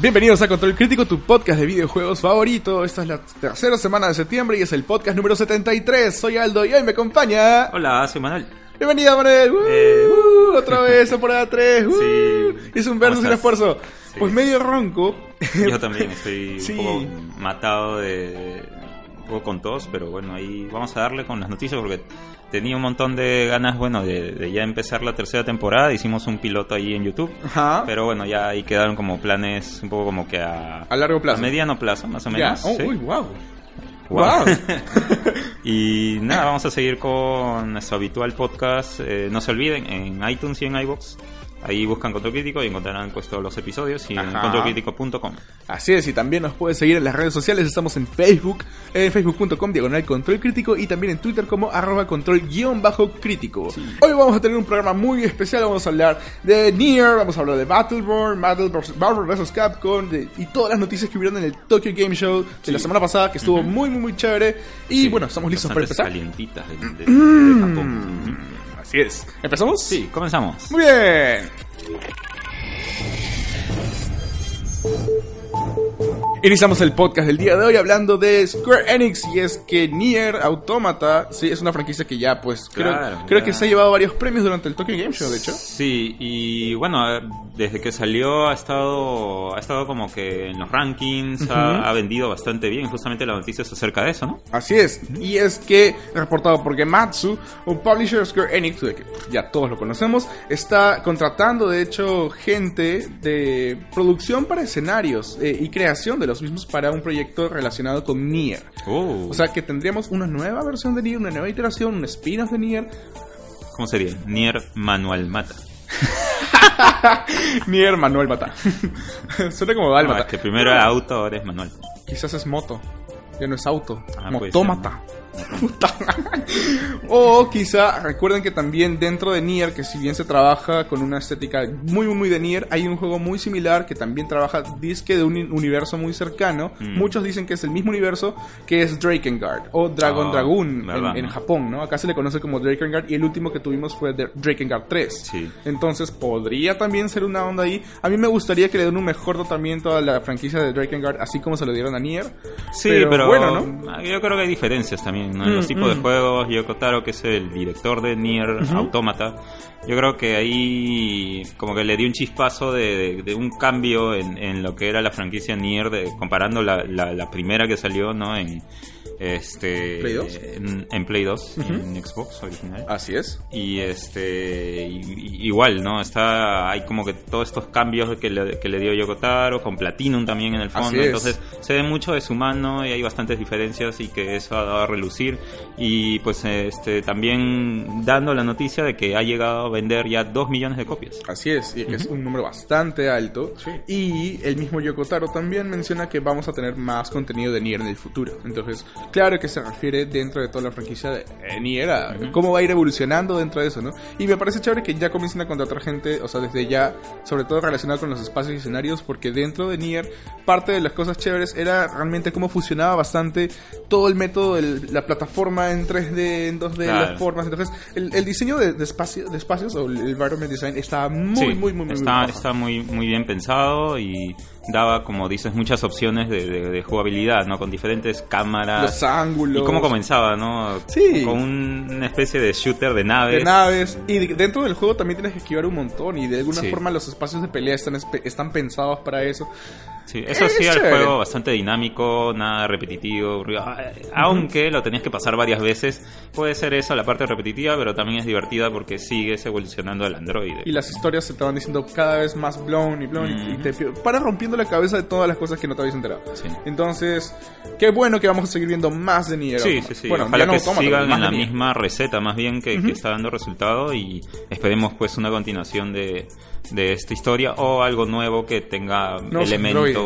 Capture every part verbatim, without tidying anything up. Bienvenidos a Control Crítico, tu podcast de videojuegos favorito. Esta es la tercera semana de septiembre y es el podcast número setenta y tres. Soy Aldo y hoy me acompaña... Hola, soy Manuel. Bienvenido, Manuel. Uh, eh... uh, otra vez, temporada tres. Uh, sí. Es un verso sin esfuerzo. Sí. Pues medio ronco. Yo también estoy sí. un poco matado de... Un poco con tos, pero bueno, ahí vamos a darle con las noticias porque... Tenía un montón de ganas, bueno, de, de ya empezar la tercera temporada. Hicimos un piloto ahí en YouTube. Ajá. Pero bueno, ya ahí quedaron como planes un poco como que a... A largo plazo. A mediano plazo, más o menos. Yeah. Oh, ¿sí? Uy, wow. Wow. wow. Y nada, vamos a seguir con nuestro habitual podcast. Eh, no se olviden, en iTunes y en iVoox. Ahí buscan Control Crítico y encontrarán pues todos los episodios y Ajá. en control crítico punto com. Así es, y también nos puedes seguir en las redes sociales. Estamos en Facebook, en facebook punto com diagonal Control Crítico y también en Twitter como arroba control guión bajo crítico. Sí. Hoy vamos a tener un programa muy especial. Vamos a hablar de Nier, vamos a hablar de Battleborn, Marvel versus. Capcom de, y todas las noticias que hubieron en el Tokyo Game Show de sí. la semana pasada, que estuvo uh-huh. muy, muy, muy chévere. Y sí, bueno, estamos listos para empezar. Calientitas de, de, de, mm. de Japón. Mm. Así es. ¿Empezamos? Sí, comenzamos. Muy bien. Iniciamos el podcast del día de hoy hablando de Square Enix, y es que Nier Automata, sí, es una franquicia que ya pues creo, claro, creo claro. que se ha llevado varios premios durante el Tokyo Game Show, de hecho. Sí, y bueno, desde que salió ha estado ha estado como que en los rankings, uh-huh. ha, ha vendido bastante bien, justamente la noticia es acerca de eso, ¿no? Así es, y es que, reportado por Gematsu, un publisher de Square Enix, de que ya todos lo conocemos, está contratando de hecho gente de producción para escenarios eh, y creación de los mismos para un proyecto relacionado con Nier. Oh. O sea que tendríamos una nueva versión de Nier, una nueva iteración, un spin-off de Nier. ¿Cómo sería? Nier Manual Mata. Nier Manual Mata. Suena como Dalmata. No, es que primero era auto, ahora es manual. Quizás es moto. Ya no es auto. Ah, Motómata. O quizá recuerden que también dentro de Nier, que si bien se trabaja con una estética muy muy muy de Nier, hay un juego muy similar que también trabaja disque de un universo muy cercano. mm. Muchos dicen que es el mismo universo, que es Drakengard o Dragon oh, Dragoon verdad, en, en Japón, ¿no? Acá se le conoce como Drakengard, y el último que tuvimos fue Drakengard tres. Sí. Entonces podría también ser una onda ahí. A mí me gustaría que le den un mejor tratamiento a la franquicia de Drakengard, así como se lo dieron a Nier. Sí, pero, pero bueno, ¿no? Yo creo que hay diferencias también, ¿no? En mm, los tipos mm. de juegos. Yoko Taro, que es el director de Nier uh-huh. Automata, yo creo que ahí como que le dio un chispazo de, de, de un cambio en, en lo que era la franquicia Nier, de, comparando la, la, la primera que salió, ¿no? En este Play dos, en, en Play dos uh-huh. en Xbox original. Así es. Y este y, igual, ¿no? Está hay como que todos estos cambios que le, que le dio Yoko Taro, con Platinum también en el fondo. Así es. Entonces se ve mucho de su mano y hay bastantes diferencias, y que eso ha dado a relucir. Y pues este también dando la noticia de que ha llegado a vender ya dos millones de copias. Así es, y uh-huh. es un número bastante alto. Sí. Y el mismo Yoko Taro también menciona que vamos a tener más contenido de Nier en el futuro. Entonces claro que se refiere dentro de toda la franquicia de Nier, uh-huh. cómo va a ir evolucionando dentro de eso, ¿no? Y me parece chévere que ya comiencen a contratar gente, o sea, desde ya, sobre todo relacionado con los espacios y escenarios, porque dentro de Nier, parte de las cosas chéveres era realmente cómo funcionaba bastante todo el método, el, la plataforma en tres D, en dos D, claro. las formas. Entonces, el, el diseño de, de, espacio, de espacios, o el environment design, estaba muy, sí, muy, muy, muy, está, muy, está muy, muy bien pensado y... daba, como dices, muchas opciones de, de, de jugabilidad, ¿no? Con diferentes cámaras, los ángulos. Y cómo comenzaba, ¿no? Sí. Con una especie de shooter de naves. De naves. Y de, dentro del juego también tienes que esquivar un montón. Y de alguna sí. forma los espacios de pelea están, están pensados para eso. Sí, eso es sí, el juego bastante dinámico, nada repetitivo. Aunque uh-huh. lo tenías que pasar varias veces. Puede ser esa la parte repetitiva, pero también es divertida porque sigues evolucionando el androide. Y las historias se te van diciendo cada vez más blown y blown. Uh-huh. Y te para rompiendo la cabeza de todas las cosas que no te habías enterado. Sí. Entonces, qué bueno que vamos a seguir viendo más de Nier. Sí, sí, sí. Bueno, ojalá que Automata, sigan en la misma receta, más bien que, uh-huh. que está dando resultado. Y esperemos pues una continuación de... de esta historia, o algo nuevo que tenga nuevos elementos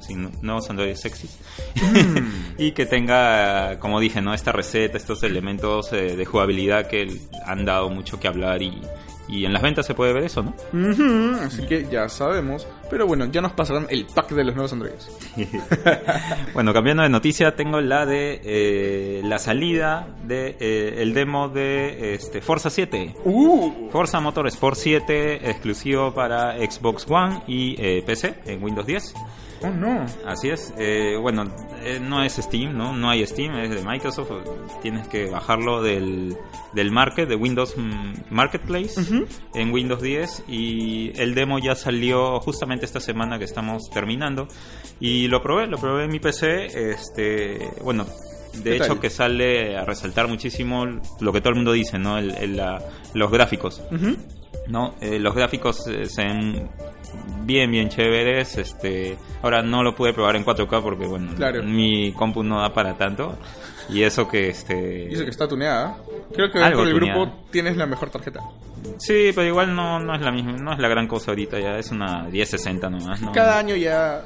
sí, nuevos androides sexys mm. y que tenga, como dije, no, esta receta, estos elementos eh, de jugabilidad que han dado mucho que hablar y Y en las ventas se puede ver eso, ¿no? Uh-huh, así sí. que ya sabemos. Pero bueno, ya nos pasarán el pack de los nuevos Androids. Bueno, cambiando de noticia, tengo la de eh, la salida de eh, el demo de este, Forza siete. Uh. Forza Motorsport siete, exclusivo para Xbox One y eh, P C en Windows diez. Oh, no. Así es. Eh, bueno, eh, no es Steam, ¿no? No hay Steam, es de Microsoft. Tienes que bajarlo del, del Market, de Windows Marketplace, uh-huh. en Windows diez. Y el demo ya salió justamente esta semana que estamos terminando. Y lo probé, lo probé en mi P C. Este, bueno, de hecho tal? que sale a resaltar muchísimo lo que todo el mundo dice, ¿no? El, el, la, los gráficos. Uh-huh. No, eh, los gráficos eh, se ven bien, bien chéveres. Este, ahora no lo pude probar en cuatro K porque bueno, claro. mi compu no da para tanto. Y eso que este, y eso que está tuneada. Creo que por el grupo tienes la mejor tarjeta. Sí, pero igual no, no es la misma, no es la gran cosa ahorita ya, es una diez sesenta nomás, ¿no? Cada año ya.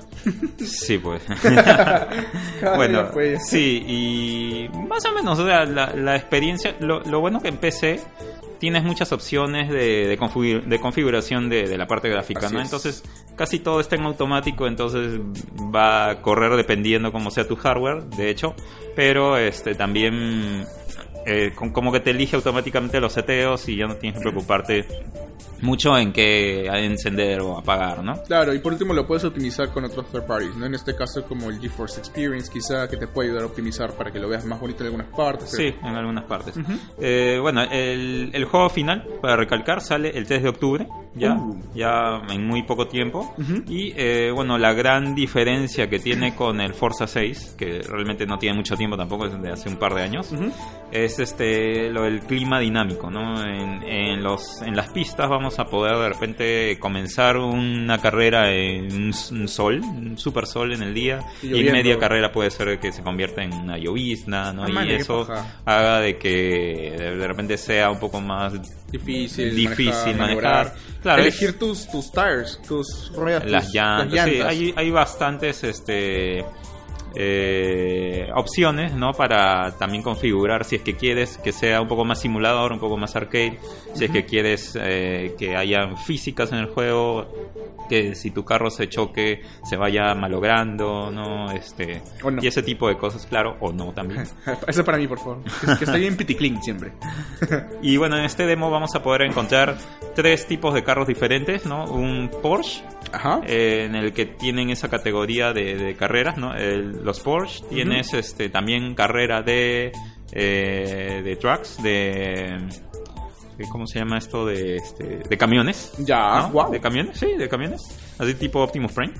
Sí, pues. Cada bueno, año pues. Sí, y más o menos, o sea, la, la experiencia, lo, lo bueno que en P C tienes muchas opciones de, de, config, de configuración de, de la parte gráfica, así ¿no? Es. Entonces, casi todo está en automático, entonces va a correr dependiendo como sea tu hardware, de hecho, pero este también eh, con, como que te elige automáticamente los seteos y ya no tienes que preocuparte mucho en qué encender o apagar, ¿no? Claro, y por último lo puedes optimizar con otros third parties, ¿no? En este caso como el GeForce Experience quizá, que te puede ayudar a optimizar para que lo veas más bonito en algunas partes. Sí, pero... en algunas partes. Uh-huh. Eh, bueno, el, el juego final, para recalcar, sale el tres de octubre, ya, uh. ya en muy poco tiempo. Uh-huh. Y eh, bueno, la gran diferencia que tiene con el Forza seis, que realmente no tiene mucho tiempo tampoco, es de hace un par de años, uh-huh. es este lo del clima dinámico, ¿no? En, en, los, en las pistas vamos a poder de repente comenzar una carrera en un sol, un super sol en el día, y, y media carrera puede ser que se convierta en una llovizna, ¿no? Ah, y eso haga de que de repente sea un poco más difícil, difícil manejar, manejar. Claro, elegir es, tus, tus tires, tus ruedas, las, tus, llantas, las llantas. Sí, hay, hay bastantes este Eh, opciones, ¿no? Para también configurar si es que quieres que sea un poco más simulador, un poco más arcade, si uh-huh. es que quieres eh, que hayan físicas en el juego, que si tu carro se choque se vaya malogrando, ¿no? Este, o no. Y ese tipo de cosas, claro, o no también. Eso para mí, por favor. Que esté bien piticlín siempre. Y bueno, en este demo vamos a poder encontrar tres tipos de carros diferentes, ¿no? Un Porsche, ajá. Eh, en el que tienen esa categoría de, de carreras, ¿no? El los Porsche, tienes uh-huh. este también carrera de eh, de trucks, de ¿cómo se llama esto? De este, de camiones. Ya, ¿no? Wow. De camiones, sí, de camiones. Así tipo Optimus Prime.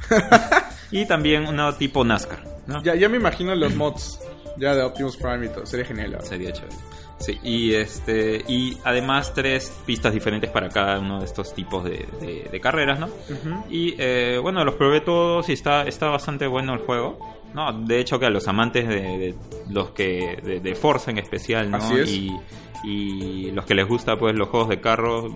Y también una tipo NASCAR, ¿no? Ya, ya me imagino los mods ya de Optimus Prime y todo. Sería genial. Sería chévere. Sí, y este y además tres pistas diferentes para cada uno de estos tipos de, de, de carreras, ¿no? Uh-huh. Y eh, bueno, los probé todos y está, está bastante bueno el juego. No, de hecho que a los amantes de, de los que de, de Forza en especial, ¿no? Así es. Y, y los que les gusta pues los juegos de carros,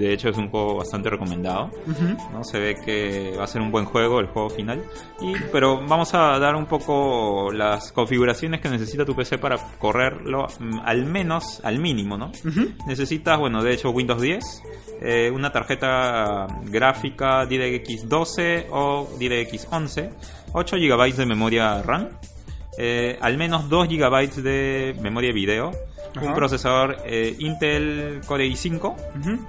de hecho es un juego bastante recomendado. Uh-huh. No se ve que va a ser un buen juego el juego final. Y pero vamos a dar un poco las configuraciones que necesita tu P C para correrlo al menos al mínimo, ¿no? Uh-huh. Necesitas, bueno, de hecho Windows diez, eh, una tarjeta gráfica DirectX doce o DirectX once, ocho gigabytes de memoria RAM, eh, al menos dos gigabytes de memoria video, ajá. un procesador eh, Intel Core i cinco, uh-huh.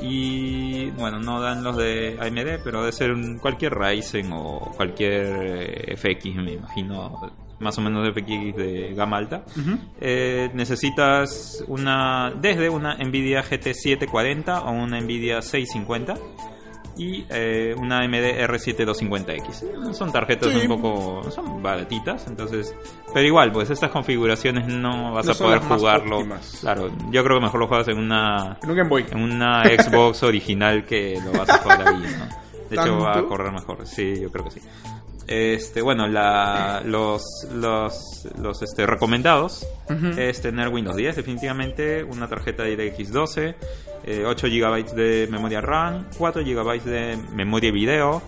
y bueno, no dan los de A M D, pero debe ser un, cualquier Ryzen o cualquier eh, F X, me imagino, más o menos F X de gama alta. Uh-huh. eh, necesitas una desde una Nvidia G T setecientos cuarenta o una Nvidia seiscientos cincuenta. Y eh, una A M D R setenta doscientos cincuenta X. Son tarjetas sí. un poco... son baratitas, entonces... pero igual, pues estas configuraciones no vas no a poder jugarlo. Óptimas. Claro, yo creo que mejor lo juegas en una... en un Game Boy. En una Xbox original que lo vas a jugar ahí, ¿no? De ¿tanto? Hecho va a correr mejor, sí, yo creo que sí. Este, bueno, la, los, los, los este, recomendados uh-huh. es tener Windows diez, definitivamente, una tarjeta DirectX doce, eh, ocho gigabytes de memoria RAM, cuatro gigabytes de memoria video,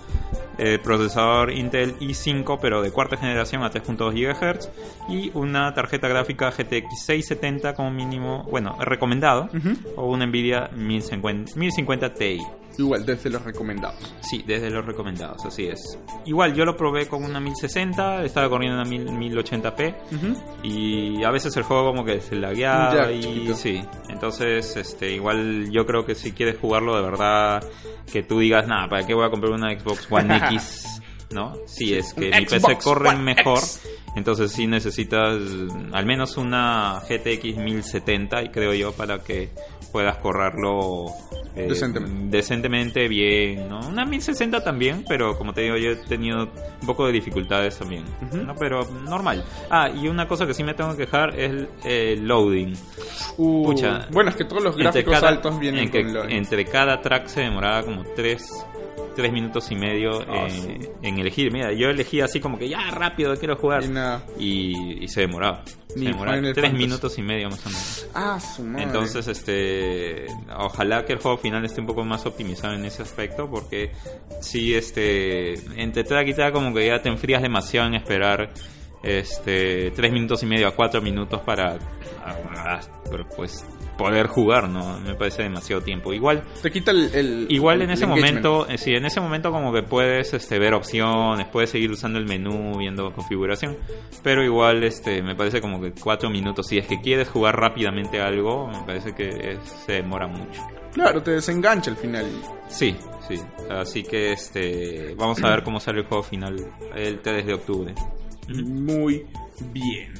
eh, procesador Intel i cinco pero de cuarta generación a tres punto dos gigahertz y una tarjeta gráfica G T X seiscientos setenta como mínimo, bueno, recomendado, uh-huh. o una Nvidia mil cincuenta Ti. Igual, desde los recomendados. Sí, desde los recomendados, así es. Igual, yo lo probé con una mil sesenta, estaba corriendo una mil ochenta p, uh-huh. y a veces el juego como que se lagueaba ya, y chiquito. Sí. Entonces, este, igual yo creo que si quieres jugarlo de verdad, que tú digas, nada, ¿para qué voy a comprar una Xbox One X? ¿No? Si sí, es que mi P C corre One mejor, X. Entonces sí necesitas al menos una G T X mil setenta, y creo yo, para que puedas correrlo eh, decentemente. decentemente bien, ¿no? Una mil sesenta también, pero como te digo, yo he tenido un poco de dificultades también, uh-huh. ¿no? Pero normal. Ah, y una cosa que sí me tengo que quejar es el eh, loading. Uh, Pucha, bueno, es que todos los gráficos cada, altos vienen en que, con loading. Entre cada track se demoraba como tres... tres minutos y medio oh, en, sí. en elegir. Mira, yo elegí así como que ya rápido quiero jugar y, y, y se demoraba se demoraba tres minutos y medio más o menos. Ah, su madre. Entonces este ojalá que el juego final esté un poco más optimizado en ese aspecto, porque si este entre track y track como que ya te enfrías demasiado en esperar este tres minutos y medio a cuatro minutos para pues poder jugar, no me parece demasiado tiempo. Igual te quita el, el igual en el ese engagement. momento, sí, en ese momento como que puedes este ver opciones, puedes seguir usando el menú, viendo configuración, pero igual este me parece como que cuatro minutos si es que quieres jugar rápidamente algo, me parece que es, se demora mucho. Claro, te desengancha al final. Sí, sí. Así que este vamos a ver cómo sale el juego final el tres de octubre. Muy bien.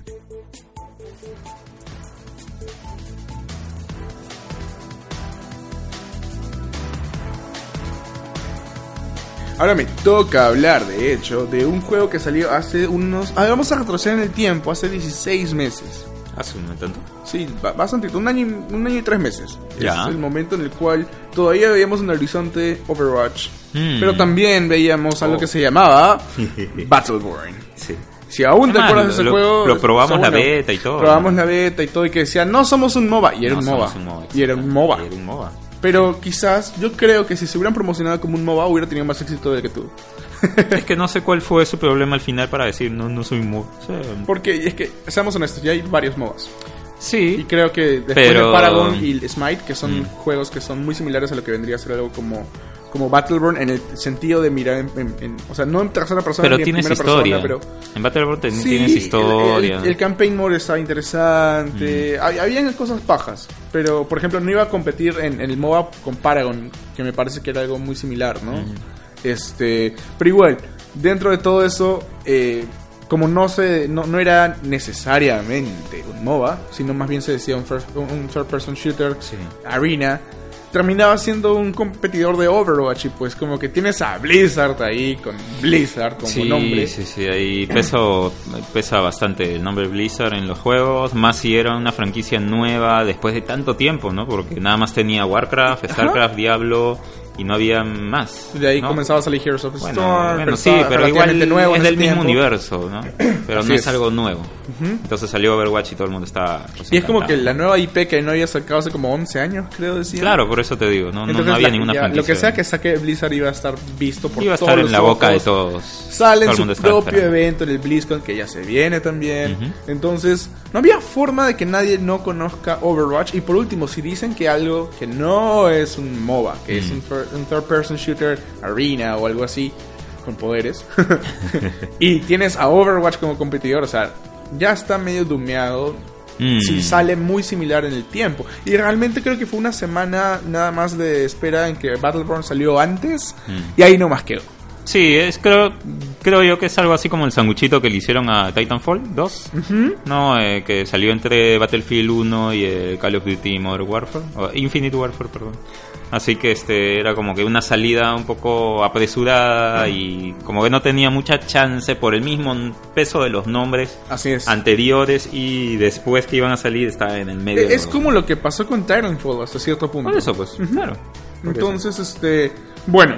Ahora me toca hablar, de hecho, de un juego que salió hace unos... Ah, vamos a retroceder en el tiempo, hace dieciséis meses. ¿Hace un tanto? Sí, bastante, un año y, un año y tres meses. Ya. Es el momento en el cual todavía veíamos en el horizonte Overwatch, mm. pero también veíamos algo oh. que se llamaba Battleborn. Sí. Si aún te acuerdas de ese lo, juego... Lo probamos o sea, bueno, la beta y todo. Probamos ¿no? la beta y todo, y que decían, no somos un MOBA. Y era no un MOBA. Un MOBA y era un MOBA. Y era un MOBA. Pero quizás, yo creo que si se hubieran promocionado como un MOBA hubiera tenido más éxito de que tú. Es que no sé cuál fue su problema al final para decir no, no soy MOBA. O sea, porque es que, seamos honestos, ya hay varios MOBAs. Sí. Y creo que después pero... de Paragon y Smite, que son mm. juegos que son muy similares a lo que vendría a ser algo como, como Battleborn, en el sentido de mirar en, en, en, o sea, no en tercera persona, pero ni en primera historia. persona, pero en Battleborn ten, sí, tienes historia. El, el, el campaign mode estaba interesante. Mm. Habían cosas pajas. Pero, por ejemplo, no iba a competir en, en el MOBA con Paragon, que me parece que era algo muy similar, ¿no? Mm. Este. Pero igual, dentro de todo eso, eh. Como no se no, no era necesariamente un MOBA, sino más bien se decía un, first, un third person shooter, sí. arena, terminaba siendo un competidor de Overwatch, y pues como que tienes a Blizzard ahí con Blizzard como sí, nombre. Sí, sí, sí, ahí peso, pesa bastante el nombre Blizzard en los juegos, más si era una franquicia nueva después de tanto tiempo, ¿no? Porque nada más tenía Warcraft, Starcraft, ajá. Diablo... Y no había más. De ahí ¿no? comenzabas a elegir Heroes of Storm. Bueno, bueno sí, pero igual nuevo es del tiempo. Mismo universo, ¿no? Pero así no es, es algo nuevo. Uh-huh. Entonces salió Overwatch y todo el mundo estaba... Pues, y es encantado. Como que la nueva I P que no había sacado hace como once años, creo decía. Claro, por eso te digo. No, entonces, no había la, ninguna ya, franquicia. Lo que sea que saque Blizzard iba a estar visto por todos. Iba a estar en la ojos. Boca de todos. Sale todo en su propio esperando. Evento, en el BlizzCon, que ya se viene también. Uh-huh. Entonces, no había forma de que nadie no conozca Overwatch. Y por último, si dicen que algo que no es un MOBA, que uh-huh. es un un third person shooter arena o algo así con poderes y tienes a Overwatch como competidor, o sea, ya está medio dumeado. Mm. Si sale muy similar en el tiempo, y realmente creo que fue una semana nada más de espera en que Battleborn salió antes, mm. y ahí nomás quedó. Sí, es creo creo yo que es algo así como el sanguchito que le hicieron a Titanfall dos, uh-huh. no eh, que salió entre Battlefield uno y el Call of Duty Modern Warfare o Infinite Warfare, perdón. Así que este era como que una salida un poco apresurada, uh-huh. y como que no tenía mucha chance por el mismo peso de los nombres así es. Anteriores y después que iban a salir estaba en el medio. Es, es los... como lo que pasó con Titanfall hasta cierto punto. Por eso pues, uh-huh. claro. Entonces eso. este, bueno,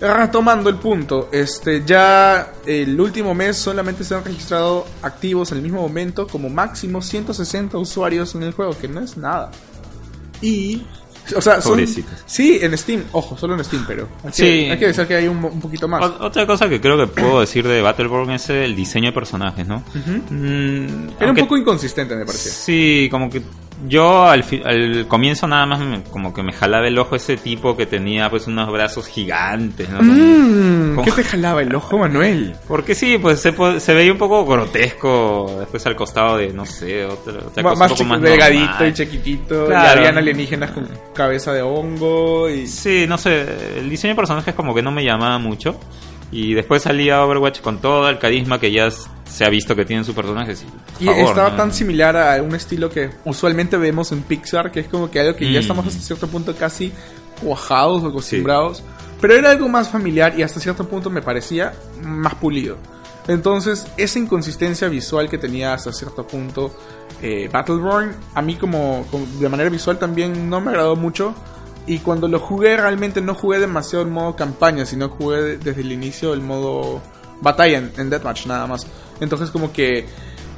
retomando el punto, este ya el último mes solamente se han registrado activos al mismo momento como máximo ciento sesenta usuarios en el juego, que no es nada. Y O sea, son, sí, en Steam, ojo, solo en Steam, pero hay que, sí. hay que decir que hay un, un poquito más. O, otra cosa que creo que puedo decir de Battleborn es el diseño de personajes, ¿no? Uh-huh. Mm, Era aunque, un poco inconsistente, me pareció. Sí, como que yo al, fi- al comienzo nada más me, como que me jalaba el ojo ese tipo que tenía pues unos brazos gigantes, ¿no? Mm, como... ¿Qué te jalaba el ojo, Manuel? Porque sí, pues se, se veía un poco grotesco después al costado de, no sé, otra, otra cosa, más un poco más delgadito normal. Y chiquitito, claro. Y habían alienígenas con cabeza de hongo y... Sí, no sé, el diseño de personajes como que no me llamaba mucho. Y después salía Overwatch con todo el carisma que ya se ha visto que tienen sus personajes. Y estaba ¿no? tan similar a un estilo que usualmente vemos en Pixar, que es como que algo que mm. ya estamos hasta cierto punto casi cuajados o acostumbrados. Sí. Pero era algo más familiar y hasta cierto punto me parecía más pulido. Entonces, esa inconsistencia visual que tenía hasta cierto punto eh, Battleborn, a mí como, como de manera visual también no me agradó mucho. Y cuando lo jugué, realmente no jugué demasiado el modo campaña, sino jugué desde el inicio el modo batalla en, en Deathmatch, nada más. Entonces como que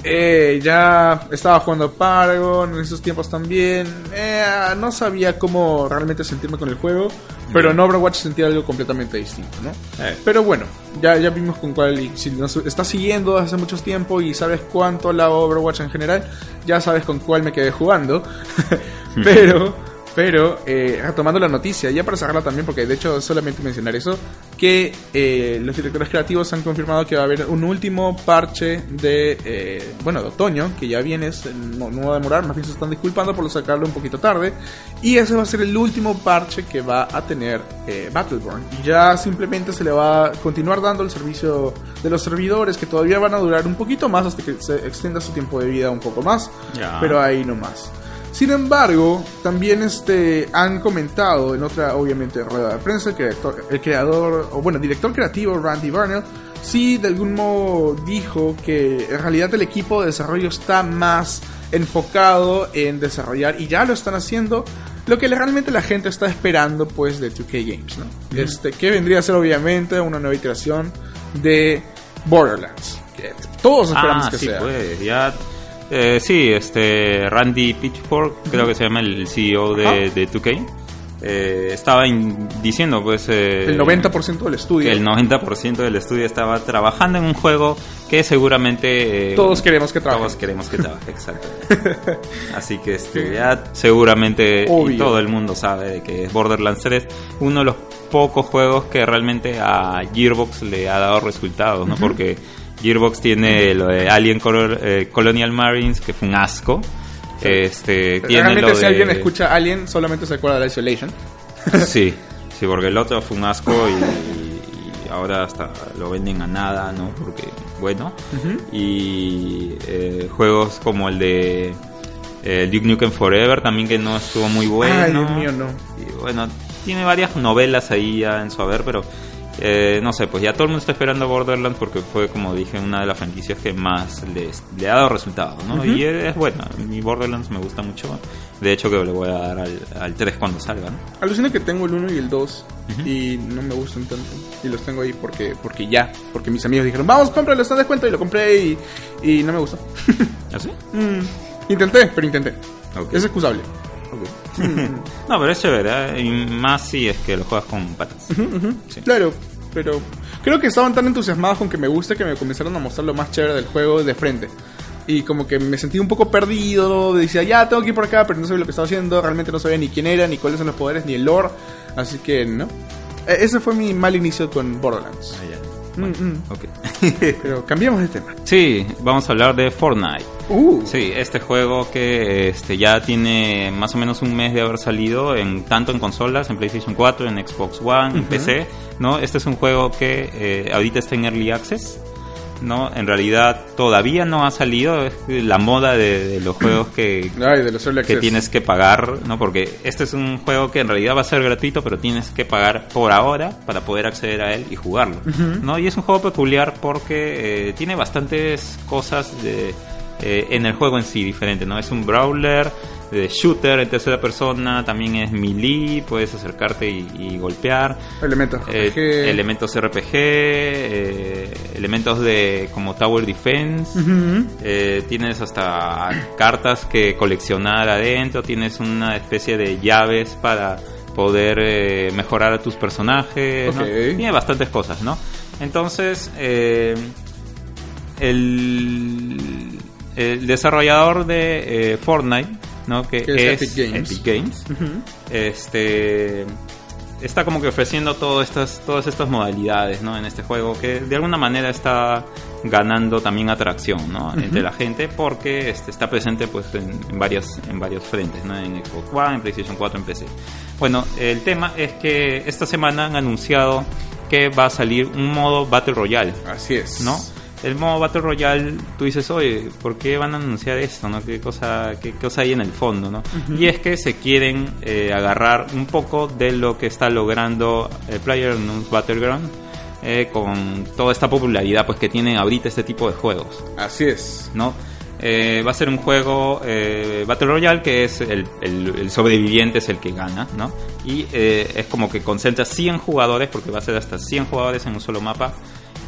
eh, ya estaba jugando Paragon en esos tiempos también. Eh, no sabía cómo realmente sentirme con el juego, pero en Overwatch sentía algo completamente distinto, ¿no? Eh. Pero bueno, ya, ya vimos con cuál... Si nos estás siguiendo hace mucho tiempo y sabes cuánto la Overwatch en general, ya sabes con cuál me quedé jugando. pero... Pero, eh, retomando la noticia, ya para cerrarla también, porque de hecho solamente mencionar eso, que eh, los directores creativos han confirmado que va a haber un último parche de, eh, bueno, de otoño, que ya viene, no, no va a demorar, más bien se están disculpando por sacarlo un poquito tarde, y ese va a ser el último parche que va a tener eh, Battleborn. Ya simplemente se le va a continuar dando el servicio de los servidores, que todavía van a durar un poquito más hasta que se extienda su tiempo de vida un poco más, yeah. Pero ahí no más. Sin embargo, también este, han comentado en otra, obviamente, rueda de prensa, que el creador, el creador o bueno, el director creativo Randy Barnell, sí de algún modo dijo que en realidad el equipo de desarrollo está más enfocado en desarrollar, y ya lo están haciendo, lo que realmente la gente está esperando pues de dos K Games, ¿no? Mm. Este, que vendría a ser obviamente una nueva iteración de Borderlands, que todos esperamos ah, que sí, sea. Pues, ya... Eh, sí, este Randy Pitchford, creo que se llama el C E O de, de dos K, eh, estaba in, diciendo pues eh, el noventa por ciento del estudio el noventa por ciento del estudio estaba trabajando en un juego que seguramente eh, todos queremos que trabaje todos queremos que trabaje, exacto. Así que este, ya seguramente y todo el mundo sabe que es Borderlands tres, uno de los pocos juegos que realmente a Gearbox le ha dado resultados, ¿no? Uh-huh. Porque Gearbox tiene lo de Alien Color, eh, Colonial Marines, que fue un asco. Sí. Este, tiene realmente lo si de... alguien escucha Alien, solamente se acuerda de la Isolation. Sí, sí, porque el otro fue un asco y, y ahora hasta lo venden a nada, ¿no? Porque, bueno, uh-huh. Y eh, juegos como el de eh, Duke Nukem Forever también, que no estuvo muy bueno. Ay, Dios mío, no. Y, bueno, tiene varias novelas ahí ya en su haber, pero... Eh, no sé, pues ya todo el mundo está esperando Borderlands porque fue, como dije, una de las franquicias que más les, le ha dado resultados, ¿no? Uh-huh. Y es, es buena, mi Borderlands me gusta mucho. De hecho que le voy a dar al, al tres cuando salga, ¿no? Alucina que tengo el uno y el dos, uh-huh. Y no me gustan tanto. Y los tengo ahí porque porque ya, porque mis amigos dijeron, vamos, cómpralo, está en descuento. Y lo compré y, y no me gustó. ¿Así? mm, intenté, pero intenté okay. Es excusable. No, pero es chévere, ¿eh? Y más si es que lo juegas con patas. Uh-huh, uh-huh. Sí. Claro, pero creo que estaban tan entusiasmados con que me guste que me comenzaron a mostrar lo más chévere del juego de frente. Y como que me sentí un poco perdido, decía, ya tengo que ir por acá, pero no sabía lo que estaba haciendo, realmente no sabía ni quién era, ni cuáles son los poderes, ni el lore. Así que, ¿no? Ese fue mi mal inicio con Borderlands. Ah, ya. Bueno, mm, mm. Okay. Pero cambiamos de tema. Sí, vamos a hablar de Fortnite. Uh. Sí, este juego que este, ya tiene más o menos un mes de haber salido en tanto en consolas, en PlayStation cuatro, en Xbox One, uh-huh. En P C, ¿no? Este es un juego que eh, ahorita está en Early Access, ¿no? En realidad todavía no ha salido. Es la moda de, de los juegos que, Ay, de los Early Access. Que tienes que pagar, ¿no? Porque este es un juego que en realidad va a ser gratuito, pero tienes que pagar por ahora para poder acceder a él y jugarlo, uh-huh. ¿No? Y es un juego peculiar porque eh, tiene bastantes cosas de, eh, en el juego en sí diferente, ¿no? Es un brawler, de shooter en tercera persona, también es melee, puedes acercarte y, y golpear. Elementos R P G. Eh, elementos R P G, eh, elementos de como Tower Defense, uh-huh. eh, tienes hasta cartas que coleccionar adentro, tienes una especie de llaves para poder eh, mejorar a tus personajes, okay. ¿no? Tiene bastantes cosas, ¿no? Entonces, eh, el, el desarrollador de eh, Fortnite, ¿no? Que es, es Epic Games, Epic Games uh-huh. este... está como que ofreciendo todas estas, todas estas modalidades, ¿no? En este juego que de alguna manera está ganando también atracción, ¿no? Uh-huh. Entre la gente, porque este, está presente pues en, en, varias, en varios frentes, ¿no? En Xbox One, en PlayStation cuatro, en P C. Bueno, el tema es que esta semana han anunciado que va a salir un modo Battle Royale. Así es. ¿No? El modo Battle Royale, tú dices, oye, ¿por qué van a anunciar esto? ¿No? ¿Qué cosa, qué, qué cosa hay en el fondo? ¿No? Uh-huh. Y es que se quieren eh, agarrar un poco de lo que está logrando eh, PlayerUnknown's Battlegrounds eh, con toda esta popularidad pues que tienen ahorita este tipo de juegos. Así es. ¿No? Eh, va a ser un juego eh, Battle Royale que es el, el, el sobreviviente es el que gana, ¿no? Y eh, es como que concentra cien jugadores, porque va a ser hasta cien jugadores en un solo mapa.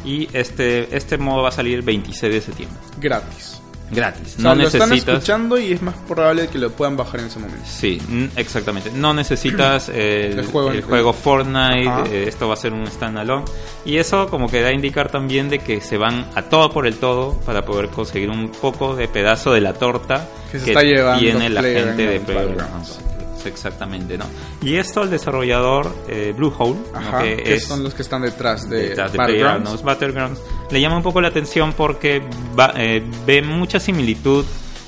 Y este, este modo va a salir el veintiséis de septiembre. Gratis. Gratis. O sea, no lo necesitas... están escuchando y es más probable que lo puedan bajar en ese momento. Sí, exactamente. No necesitas el, el, juego, el juego Fortnite. Ajá. Esto va a ser un standalone. Y eso como que da a indicar también de que se van a todo por el todo para poder conseguir un poco de pedazo de la torta que, se que está llevando tiene la gente de PlayerUnknown's. Exactamente, ¿no? Y esto el desarrollador eh, Blue Hole, Ajá, ¿no? que, que es, son los que están detrás de, detrás de Battlegrounds. Battlegrounds le llama un poco la atención porque va, eh, ve mucha similitud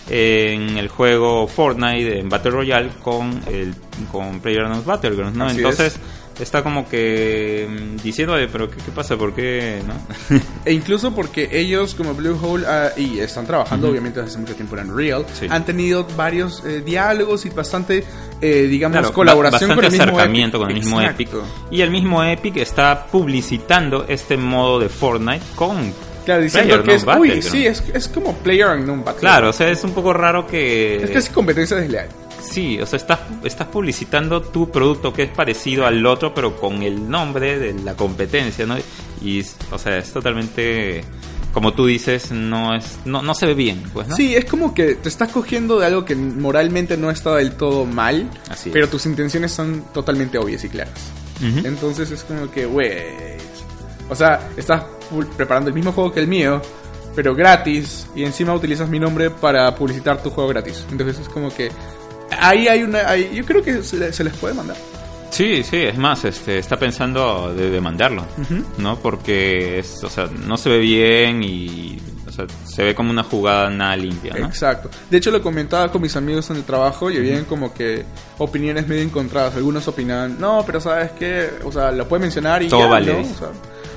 en el juego Fortnite, en Battle Royale con el con PlayerUnknown's Battlegrounds, ¿no? Así Entonces es. Está como que diciendo, pero qué, qué pasa, por qué, ¿no? E incluso porque ellos como Blue Hole uh, y están trabajando uh-huh. obviamente desde hace mucho tiempo en Unreal, sí. han tenido varios eh, diálogos y bastante Eh, digamos claro, colaboración con el mismo acercamiento Epic. Con el mismo Exacto. Epic y el mismo Epic está publicitando este modo de Fortnite con claro diciendo que es Battle, uy sí es, es como PlayerUnknown's Battlegrounds claro o sea es un poco raro que es que es competencia desleal. Sí, o sea, estás, estás publicitando tu producto que es parecido al otro pero con el nombre de la competencia, ¿no? Y o sea es totalmente como tú dices, no es no no se ve bien, pues, ¿no? Sí, es como que te estás cogiendo de algo que moralmente no está del todo mal, Así pero es. Tus intenciones son totalmente obvias y claras. Uh-huh. Entonces es como que, güey, o sea, estás preparando el mismo juego que el mío, pero gratis, y encima utilizas mi nombre para publicitar tu juego gratis. Entonces es como que ahí hay una ahí, yo creo que se, se les puede mandar. Sí, sí, es más, este, está pensando de demandarlo, uh-huh. ¿no? Porque, es, o sea, no se ve bien y, o sea, se ve como una jugada nada limpia, ¿no? Exacto. De hecho, lo comentaba con mis amigos en el trabajo y uh-huh. habían como que opiniones medio encontradas. Algunos opinaban, no, pero ¿sabes qué? O sea, lo puede mencionar y todo ya, vale. ¿no? O sea,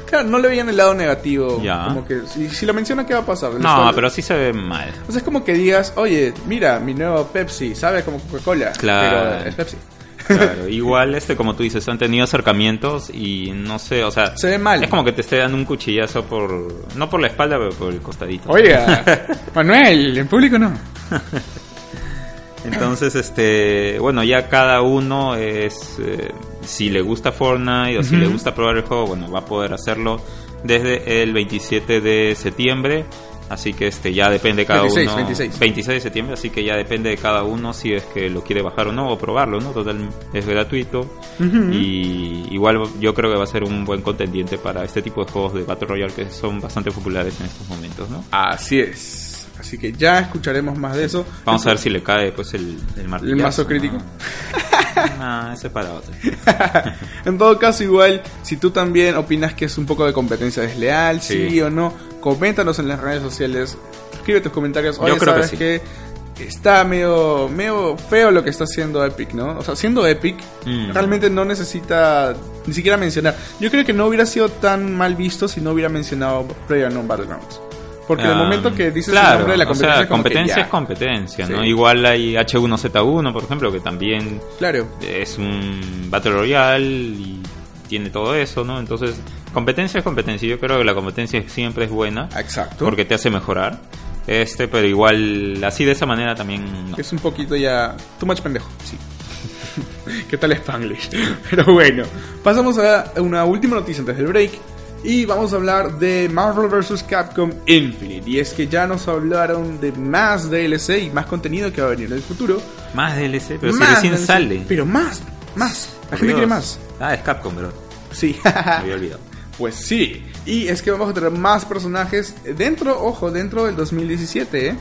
claro, no le veían el lado negativo. Ya. Como que, si, si lo menciona, ¿qué va a pasar? No, sale. Pero sí se ve mal. O sea, es como que digas, oye, mira, mi nuevo Pepsi, sabe como Coca-Cola, claro. pero es Pepsi. Claro, igual este como tú dices, han tenido acercamientos y no sé, o sea, se ve mal. Es como que te esté dando un cuchillazo por no por la espalda, pero por el costadito. Oiga, Manuel, en público no. Entonces, este, bueno, ya cada uno es eh, si le gusta Fortnite o uh-huh. si le gusta probar el juego, bueno, va a poder hacerlo desde el veintisiete de septiembre. Así que este ya depende de cada uno. veintiséis de septiembre, así que ya depende de cada uno si es que lo quiere bajar o no, o probarlo, ¿no? Total, es gratuito. Uh-huh. Y igual yo creo que va a ser un buen contendiente para este tipo de juegos de Battle Royale que son bastante populares en estos momentos, ¿no? Así es. Así que ya escucharemos más de eso. Vamos Entonces, a ver si le cae pues el, el martillo. El mazo crítico. ¿No? Ah, ese es para otro. En todo caso, igual, si tú también opinas que es un poco de competencia desleal, sí, sí o no, coméntanos en las redes sociales, escribe tus comentarios. Oye, yo creo sabes que, sí. que está medio, medio feo lo que está haciendo Epic, ¿no? O sea, siendo Epic, mm. realmente no necesita ni siquiera mencionar. Yo creo que no hubiera sido tan mal visto si no hubiera mencionado PlayerUnknown's Battlegrounds. Porque en um, el momento que dices claro, el nombre de la competencia, o sea, competencia es competencia, ¿no? Sí. Igual hay hache uno zeta uno, por ejemplo, que también claro. es un Battle Royale y tiene todo eso, ¿no? Entonces, competencia es competencia. Yo creo que la competencia siempre es buena. Exacto. Porque te hace mejorar. Este, pero igual, así de esa manera también no. Es un poquito ya... too much pendejo. Sí. ¿Qué tal Spanglish? Pero bueno, pasamos a una última noticia antes del break. Y vamos a hablar de Marvel versus. Capcom Infinite. Y es que ya nos hablaron de más D L C y más contenido que va a venir en el futuro. Más D L C, pero más si recién D L C, sale. Pero más, más. ¿A qué le quiere más? Ah, es Capcom, pero... Sí. Me había olvidado. Pues sí. Y es que vamos a tener más personajes dentro, ojo, dentro del dos mil diecisiete, ¿eh?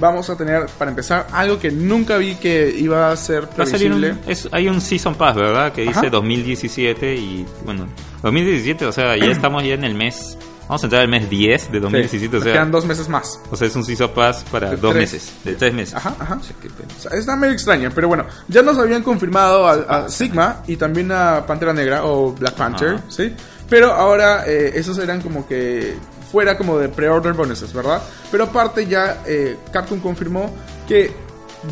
Vamos a tener, para empezar, algo que nunca vi que iba a ser previsible. Un, es, hay un Season Pass, ¿verdad? Que dice, ajá, dos mil diecisiete y, bueno, dos mil diecisiete, o sea, ya estamos ya en el mes... Vamos a entrar al mes diez de dos mil diecisiete, sí, o sea... quedan dos meses más. O sea, es un Season Pass para de dos tres. meses, de tres meses. Ajá, ajá. O sea, que, o sea, está medio extraño, pero bueno. Ya nos habían confirmado a, a Sigma y también a Pantera Negra o Black Panther, ajá, ¿sí? Pero ahora eh, esos eran como que... fuera como de pre-order bonuses, ¿verdad? Pero aparte ya eh, Capcom confirmó que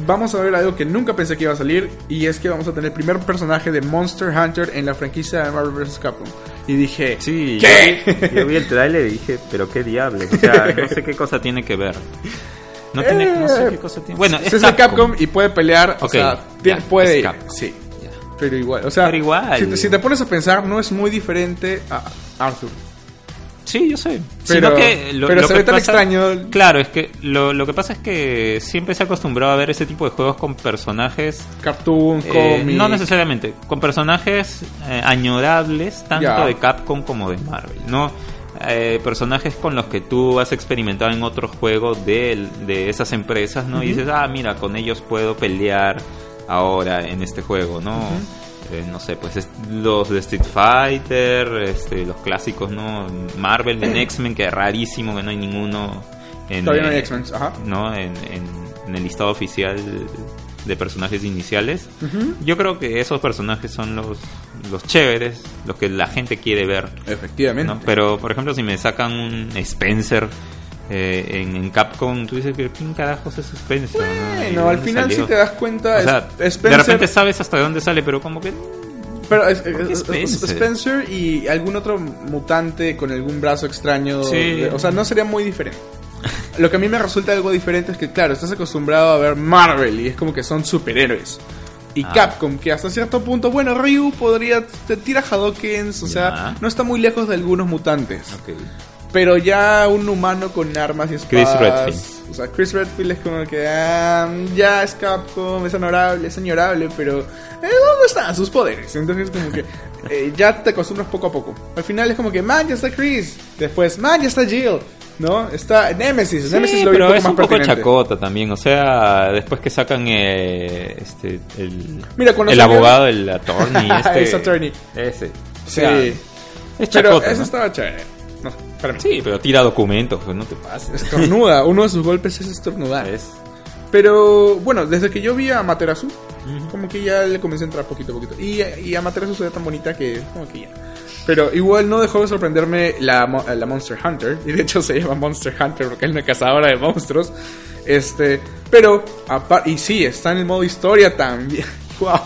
vamos a ver algo que nunca pensé que iba a salir, y es que vamos a tener el primer personaje de Monster Hunter en la franquicia de Marvel versus. Capcom. Y dije, sí, ¿qué? Yo, yo vi el trailer y dije, pero qué diablos, o sea, no sé qué cosa tiene que ver. No, tiene, eh, no sé qué cosa tiene. Bueno, es, es Capcom. Capcom y puede pelear, okay, o sea, yeah, puede ir, sí. Yeah. Pero igual, o sea, pero igual. Si, te, si te pones a pensar, no es muy diferente a Arthur. Sí, yo sé. Pero, Sino que lo, pero lo se que ve tan pasa, extraño. Claro, es que lo, lo que pasa es que siempre se ha acostumbrado a ver ese tipo de juegos con personajes... Cartoon, eh, cómic... No necesariamente. Con personajes eh, añorables, tanto yeah. de Capcom como de Marvel, ¿no? Eh, personajes con los que tú has experimentado en otros juegos de, de esas empresas, ¿no? Uh-huh. Y dices, ah, mira, con ellos puedo pelear ahora en este juego, ¿no? Uh-huh. Eh, no sé, pues los de Street Fighter, este, los clásicos, ¿no? Marvel, en X-Men, que es rarísimo que no hay ninguno en, todavía no hay X-Men, ajá, ¿no? En, en, en el listado oficial de personajes iniciales. Uh-huh. Yo creo que esos personajes son los, los chéveres, los que la gente quiere ver. Efectivamente, ¿no? Pero, por ejemplo, si me sacan un Spencer Eh, en, en Capcom, tú dices, ¿quién carajos es Spencer? Bueno, ¿no? Al final si sí te das cuenta, o sea, Spencer... de repente sabes hasta dónde sale, pero como que... Pero es, es, Spencer? Spencer y algún otro mutante con algún brazo extraño, sí. O sea, no sería muy diferente. Lo que a mí me resulta algo diferente es que, claro, estás acostumbrado a ver Marvel y es como que son superhéroes. Y ah. Capcom, que hasta cierto punto, bueno, Ryu podría... te tira Hadokens, o ya. sea, no está muy lejos de algunos mutantes. Ok. Pero ya un humano con armas y espadas... Chris Redfield. O sea, Chris Redfield es como que... Ah, ya es Capcom, es honorable, es añorable, pero... Eh, ¿dónde están sus poderes? Entonces como que... Eh, ya te acostumbras poco a poco. Al final es como que... Man, ya está Chris. Después, man, ya está Jill. ¿No? Está Nemesis. Sí, Nemesis lo pero es un poco pertinente. Chacota también. O sea, después que sacan eh, este el, Mira, el salió... abogado, el attorney. Este, es attorney. Ese. O sea, sí. Es chacota, pero eso, ¿no? Estaba chévere. No, sí, pero tira documentos, pues no te pases. Estornuda, uno de sus golpes es estornudar. ¿Ves? Pero bueno, desde que yo vi a Amaterasu, uh-huh, como que ya le comencé a entrar poquito a poquito. Y, y Amaterasu se ve tan bonita que como que ya. Pero igual no dejó de sorprenderme la, la Monster Hunter. Y de hecho se llama Monster Hunter porque es una cazadora de monstruos. Este, pero, y sí, está en el modo historia también. ¡Wow!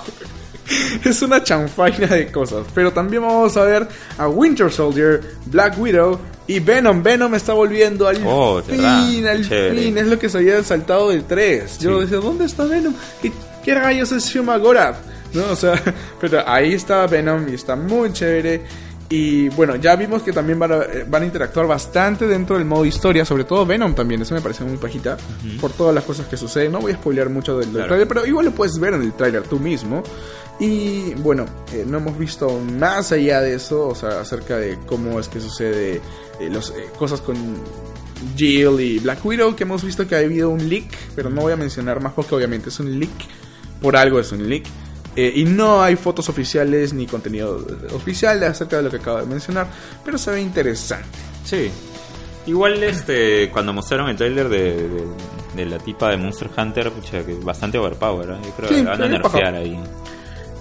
Es una chanfaina de cosas. Pero también vamos a ver a Winter Soldier, Black Widow y Venom. Venom está volviendo al oh, fin, al chévere. fin. Es lo que se había saltado del tres. Yo sí. decía, ¿dónde está Venom? ¿Qué, qué rayos es Shuma Gorath? ¿No? O sea, pero ahí está Venom y está muy chévere. Y bueno, ya vimos que también van a, van a interactuar bastante dentro del modo historia. Sobre todo Venom también, eso me parece muy pajita, uh-huh, por todas las cosas que suceden. No voy a spoilear mucho del, del claro. trailer, pero igual lo puedes ver en el trailer tú mismo. Y bueno, eh, no hemos visto más allá de eso, o sea, acerca de cómo es que sucede eh, las eh, cosas con Jill y Black Widow, que hemos visto que ha habido un leak, pero no voy a mencionar más porque obviamente es un leak, por algo es un leak, eh, y no hay fotos oficiales ni contenido oficial acerca de lo que acabo de mencionar, pero se ve interesante. Sí, igual este cuando mostraron el tráiler de... de... de la tipa de Monster Hunter, pucha, que es bastante overpower, ¿eh? Yo creo sí, que van a nerfear ahí.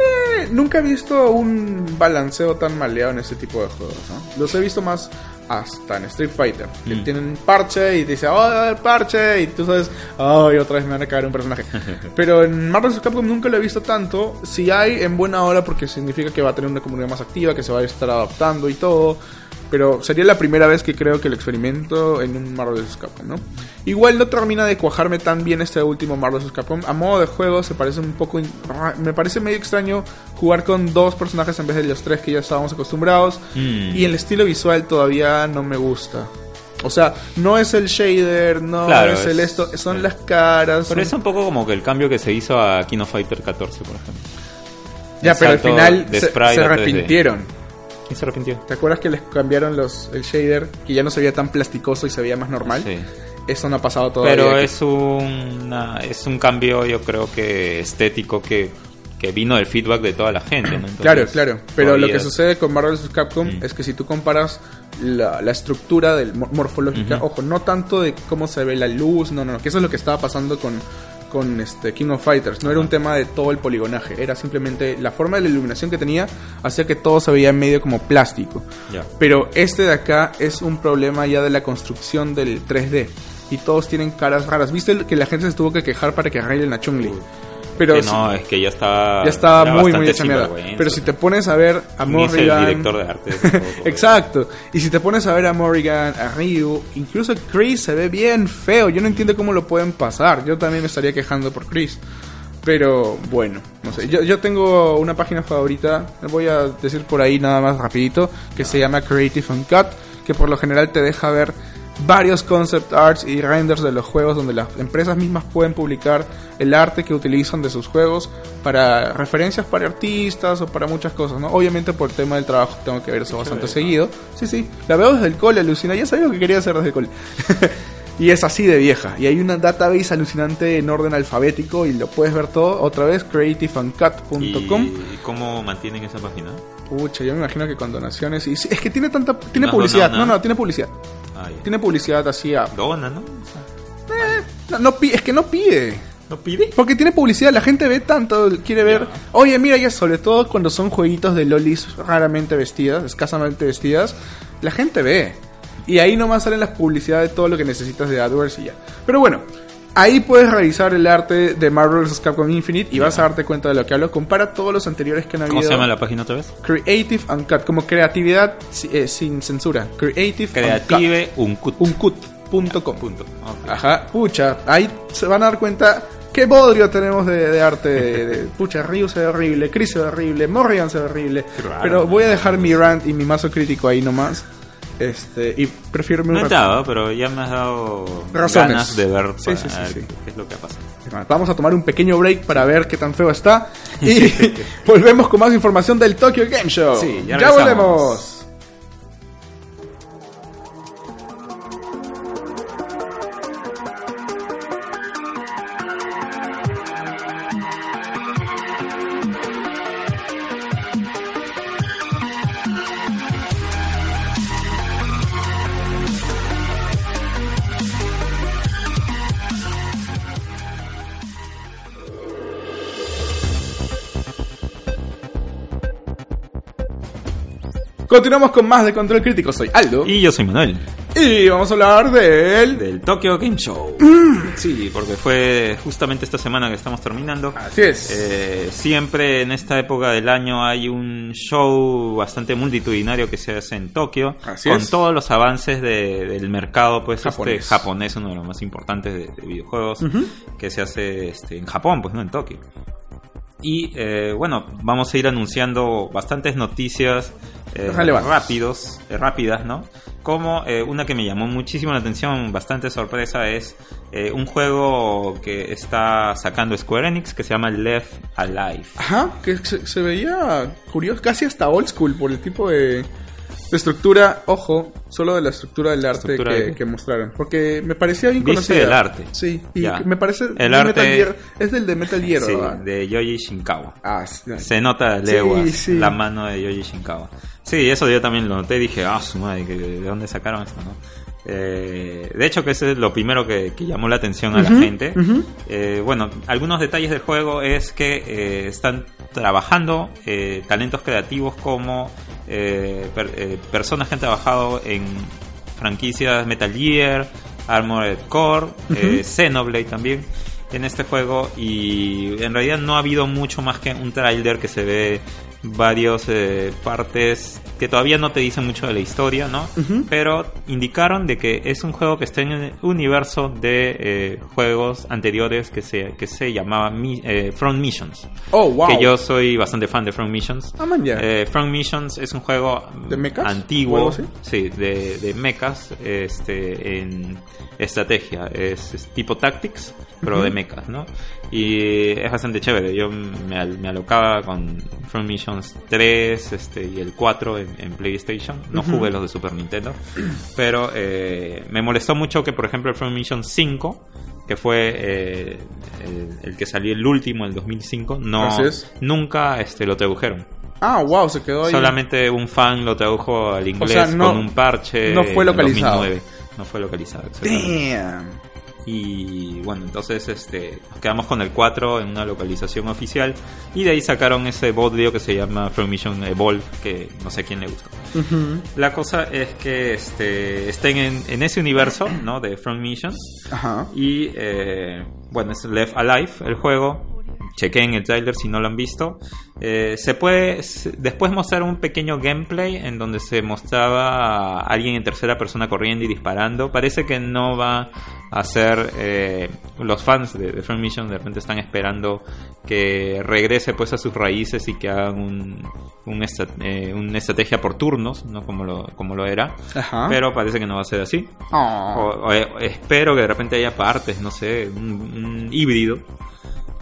Eh, nunca he visto un balanceo tan maleado en este tipo de juegos, ¿no? Los he visto más hasta en Street Fighter. Que mm. tienen parche y te dicen, oh, el parche, y tú sabes, oh, y otra vez me van a cagar un personaje. Pero en Marvel versus. Capcom nunca lo he visto tanto. Si hay, en buena hora, porque significa que va a tener una comunidad más activa, que se va a estar adaptando y todo. pero sería la primera vez que creo que lo experimento en un Marvel versus. Capcom, ¿no? Igual no termina de cuajarme tan bien este último Marvel versus. Capcom. A modo de juego se parece un poco... In... Me parece medio extraño jugar con dos personajes en vez de los tres que ya estábamos acostumbrados. Mm. Y el estilo visual todavía no me gusta. O sea, no es el shader, no claro, es el esto, son es, las caras... Pero son... es un poco como que el cambio que se hizo a King of Fighter catorce, por ejemplo. Ya, el pero al final se, se arrepintieron. De... ¿Quién se arrepintió? ¿Te acuerdas que les cambiaron los el shader? Que ya no se veía tan plasticoso y se veía más normal. Sí. Eso no ha pasado todavía. Pero es un, es un cambio, yo creo que estético, que... que vino del feedback de toda la gente, ¿no? Entonces, claro, claro. Pero lo que es... sucede con Marvel versus. Capcom mm. es que si tú comparas la, la estructura del, morfológica, mm-hmm. ojo, no tanto de cómo se ve la luz, no, no, no, que eso es lo que estaba pasando con, con este King of Fighters. No era un tema de todo el poligonaje, era simplemente la forma de la iluminación que tenía hacía que todo se veía medio como plástico. Yeah. Pero este de acá es un problema ya de la construcción del tres D. Y todos tienen caras raras. ¿Viste que la gente se tuvo que quejar para que arreglen a Chun-Li? Uh. Pero que no, es que ya estaba, ya estaba muy, muy hecha mierda. Pero si te pones a ver a Morrigan... el director de arte. Exacto. Y si te pones a ver a Morrigan, a Ryu, incluso Chris se ve bien feo. Yo no entiendo cómo lo pueden pasar. Yo también me estaría quejando por Chris. Pero bueno, no sé. Yo, yo tengo una página favorita, voy a decir por ahí nada más rapidito, que no. se llama Creative Uncut, que por lo general te deja ver varios concept arts y renders de los juegos donde las empresas mismas pueden publicar el arte que utilizan de sus juegos para referencias para artistas o para muchas cosas, ¿no? Obviamente por el tema del trabajo tengo que ver eso bastante seguido. Sí, sí, la veo desde el cole, alucina, ya sabía lo que quería hacer desde el cole. Y es así de vieja. Y hay una database alucinante en orden alfabético y lo puedes ver todo. Otra vez, creative uncut punto com. ¿Y cómo mantienen esa página? Pucha, yo me imagino que con donaciones. Y es que tiene tanta... Tiene no, publicidad. No no, no, no, tiene publicidad. Ah, yeah. Tiene publicidad así a... Dona, ¿no? O sea, eh, no, no es que no pide. ¿No pide? Porque tiene publicidad. La gente ve tanto. Quiere ver... Yeah. Oye, mira, ya sobre todo cuando son jueguitos de lolis raramente vestidas, escasamente vestidas, la gente ve. Y ahí nomás salen las publicidades de todo lo que necesitas de AdWords y ya. Pero bueno, ahí puedes revisar el arte de Marvel versus. Capcom Infinite y yeah. vas a darte cuenta de lo que hablo. Compara todos los anteriores que han habido. ¿Cómo se llama la página otra vez? Creative Uncut, como creatividad eh, sin censura. Creative Creative Uncut. Uncut punto com. Punto. Okay. Ajá, pucha, ahí se van a dar cuenta... ¿Qué bodrio tenemos de, de arte? De, de, pucha, Ryu se ve horrible, Chris se ve horrible, Morrigan se ve horrible. Raro, pero voy a dejar mi rant y mi mazo crítico ahí nomás. Este, y prefiero no estaba, pero ya me has dado razones. Ganas de ver, sí, sí, sí, sí. qué es lo que ha pasado. Vamos a tomar un pequeño break para ver qué tan feo está y volvemos con más información del Tokyo Game Show. Sí, ya, ya volvemos. Continuamos con más de Control Crítico. Soy Aldo. Y yo soy Manuel. Y vamos a hablar del... Del Tokyo Game Show. Mm. Sí, porque fue justamente esta semana que estamos terminando. Así es. Eh, siempre en esta época del año hay un show bastante multitudinario que se hace en Tokio. Así con es. Todos los avances de, del mercado pues japonés. Este, japonés, uno de los más importantes de, de videojuegos, uh-huh. que se hace este, en Japón, pues no en Tokio. Y eh, bueno, vamos a ir anunciando bastantes noticias eh, rápidos, eh, rápidas, ¿no? Como eh, una que me llamó muchísimo la atención, bastante sorpresa, es eh, un juego que está sacando Square Enix que se llama Left Alive. Ajá, que se, se veía curioso, casi hasta old school por el tipo de... De estructura, ojo, solo de la estructura del arte estructura que, de... que mostraron. Porque me parecía bien conocida. Dice el arte. Sí, y yeah. me parece... El arte... Metal Gear, es del de Metal Gear, sí, ¿verdad? De Yoji Shinkawa. Ah, sí. Se nota leguas sí, sí. la mano de Yoji Shinkawa. Sí, eso yo también lo noté. Dije, ah, su madre, ¿de dónde sacaron esto, no? Eh, de hecho que eso es lo primero que, que llamó la atención a uh-huh, la gente uh-huh. eh, bueno, algunos detalles del juego es que eh, están trabajando eh, talentos creativos como eh, per, eh, personas que han trabajado en franquicias Metal Gear, Armored Core, uh-huh. eh, Xenoblade también en este juego, y en realidad no ha habido mucho más que un tráiler que se ve varios eh, partes que todavía no te dicen mucho de la historia, ¿no? Uh-huh. Pero indicaron de que es un juego que está en el universo de eh, juegos anteriores que se, que se llamaba mi, eh, Front Missions. Oh, wow. Que yo soy bastante fan de Front Missions. Ah, man, yeah. eh, Front Missions es un juego ¿de mechas? Antiguo, ¿sí? Sí, de, de mechas este, en estrategia. Es, es tipo Tactics, pero uh-huh. de mechas, ¿no? Y es bastante chévere. Yo me, me alocaba con Front Missions tres este, y el cuatro en, en PlayStation. No jugué uh-huh. los de Super Nintendo. Pero eh, me molestó mucho que, por ejemplo, el Front Missions cinco, que fue eh, el, el que salió el último en el dos mil cinco, no, nunca este, lo tradujeron. Ah, wow, se quedó ahí. Solamente un fan lo tradujo al inglés, o sea, no, con un parche. No fue localizado. En dos mil nueve. No fue localizado. Damn. Y bueno, entonces este nos quedamos con el cuatro en una localización oficial. Y de ahí sacaron ese bodrio que se llama Front Mission Evolve, que no sé a quién le gusta. Uh-huh. La cosa es que este, estén en, en ese universo, ¿no? De Front Missions. Uh-huh. Y eh, bueno, es Left Alive el juego. Chequen el trailer si no lo han visto. Eh, se puede se, después mostrar un pequeño gameplay en donde se mostraba a alguien en tercera persona corriendo y disparando. Parece que no va a ser eh, los fans de, de Front Mission de repente están esperando que regrese pues a sus raíces y que hagan un, un esta, eh, una estrategia por turnos, no como lo como lo era. Ajá. Pero parece que no va a ser así. O, o, espero que de repente haya partes, no sé, un, un híbrido.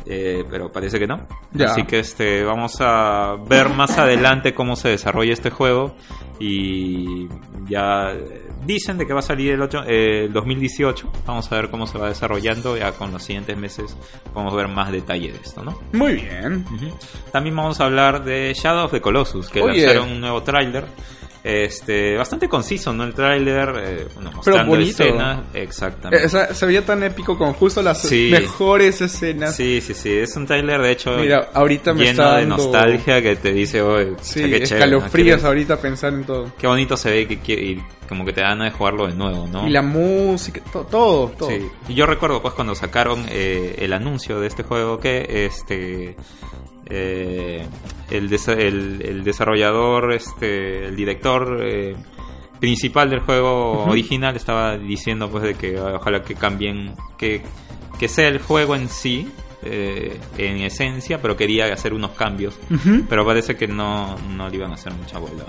Eh, pero parece que no. Yeah. Así que este vamos a ver más adelante cómo se desarrolla este juego. Y ya dicen de que va a salir el ocho, eh, dos mil dieciocho. Vamos a ver cómo se va desarrollando. Ya con los siguientes meses podemos ver más detalle de esto, ¿no? Muy bien. Uh-huh. También vamos a hablar de Shadow of the Colossus, que oh, lanzaron yeah. un nuevo tráiler. Este, bastante conciso, ¿no? El tráiler, eh, bueno, mostrando escenas. Exactamente. Eh, o sea, se veía tan épico con justo las sí. mejores escenas. Sí, sí, sí. Es un tráiler, de hecho, mira, ahorita me lleno está de dando... nostalgia que te dice, oye, sí, qué escalofríos, ¿no? Ahorita pensar en todo. Qué bonito se ve y, que, y como que te dan a jugarlo de nuevo, ¿no? Y la música, to- todo, todo. Sí. Y yo recuerdo, pues, cuando sacaron eh, el anuncio de este juego que, este... Eh, el, desa- el, el desarrollador, este, el director eh, principal del juego uh-huh. original estaba diciendo pues de que ojalá que cambien, que, que sea el juego en sí, eh, en esencia, pero quería hacer unos cambios, uh-huh. pero parece que no, no le iban a hacer mucha bola.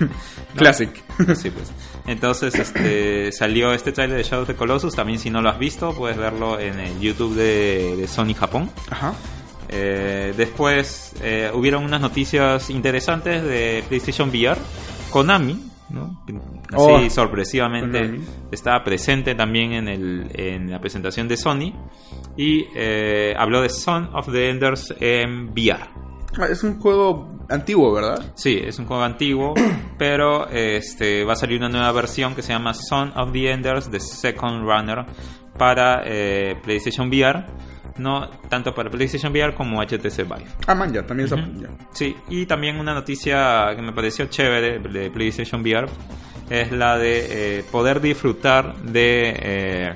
¿No? Classic. Sí, pues. Entonces este, salió este trailer de Shadow of the Colossus. También si no lo has visto puedes verlo en el YouTube de, de Sony Japón. Ajá. Eh, después eh, hubieron unas noticias interesantes de PlayStation V R. Konami, ¿no? Así oh, sorpresivamente Konami. Estaba presente también en, el, en la presentación de Sony. Y eh, habló de Son of the Enders en V R. Es un juego antiguo, ¿verdad? Sí, es un juego antiguo, pero este, va a salir una nueva versión que se llama Son of the Enders, The Second Runner, para eh, PlayStation V R. No tanto para PlayStation V R como H T C Vive. Ah, man, ya, también uh-huh. ya. Sí, y también una noticia que me pareció chévere de PlayStation V R es la de eh, poder disfrutar de, eh,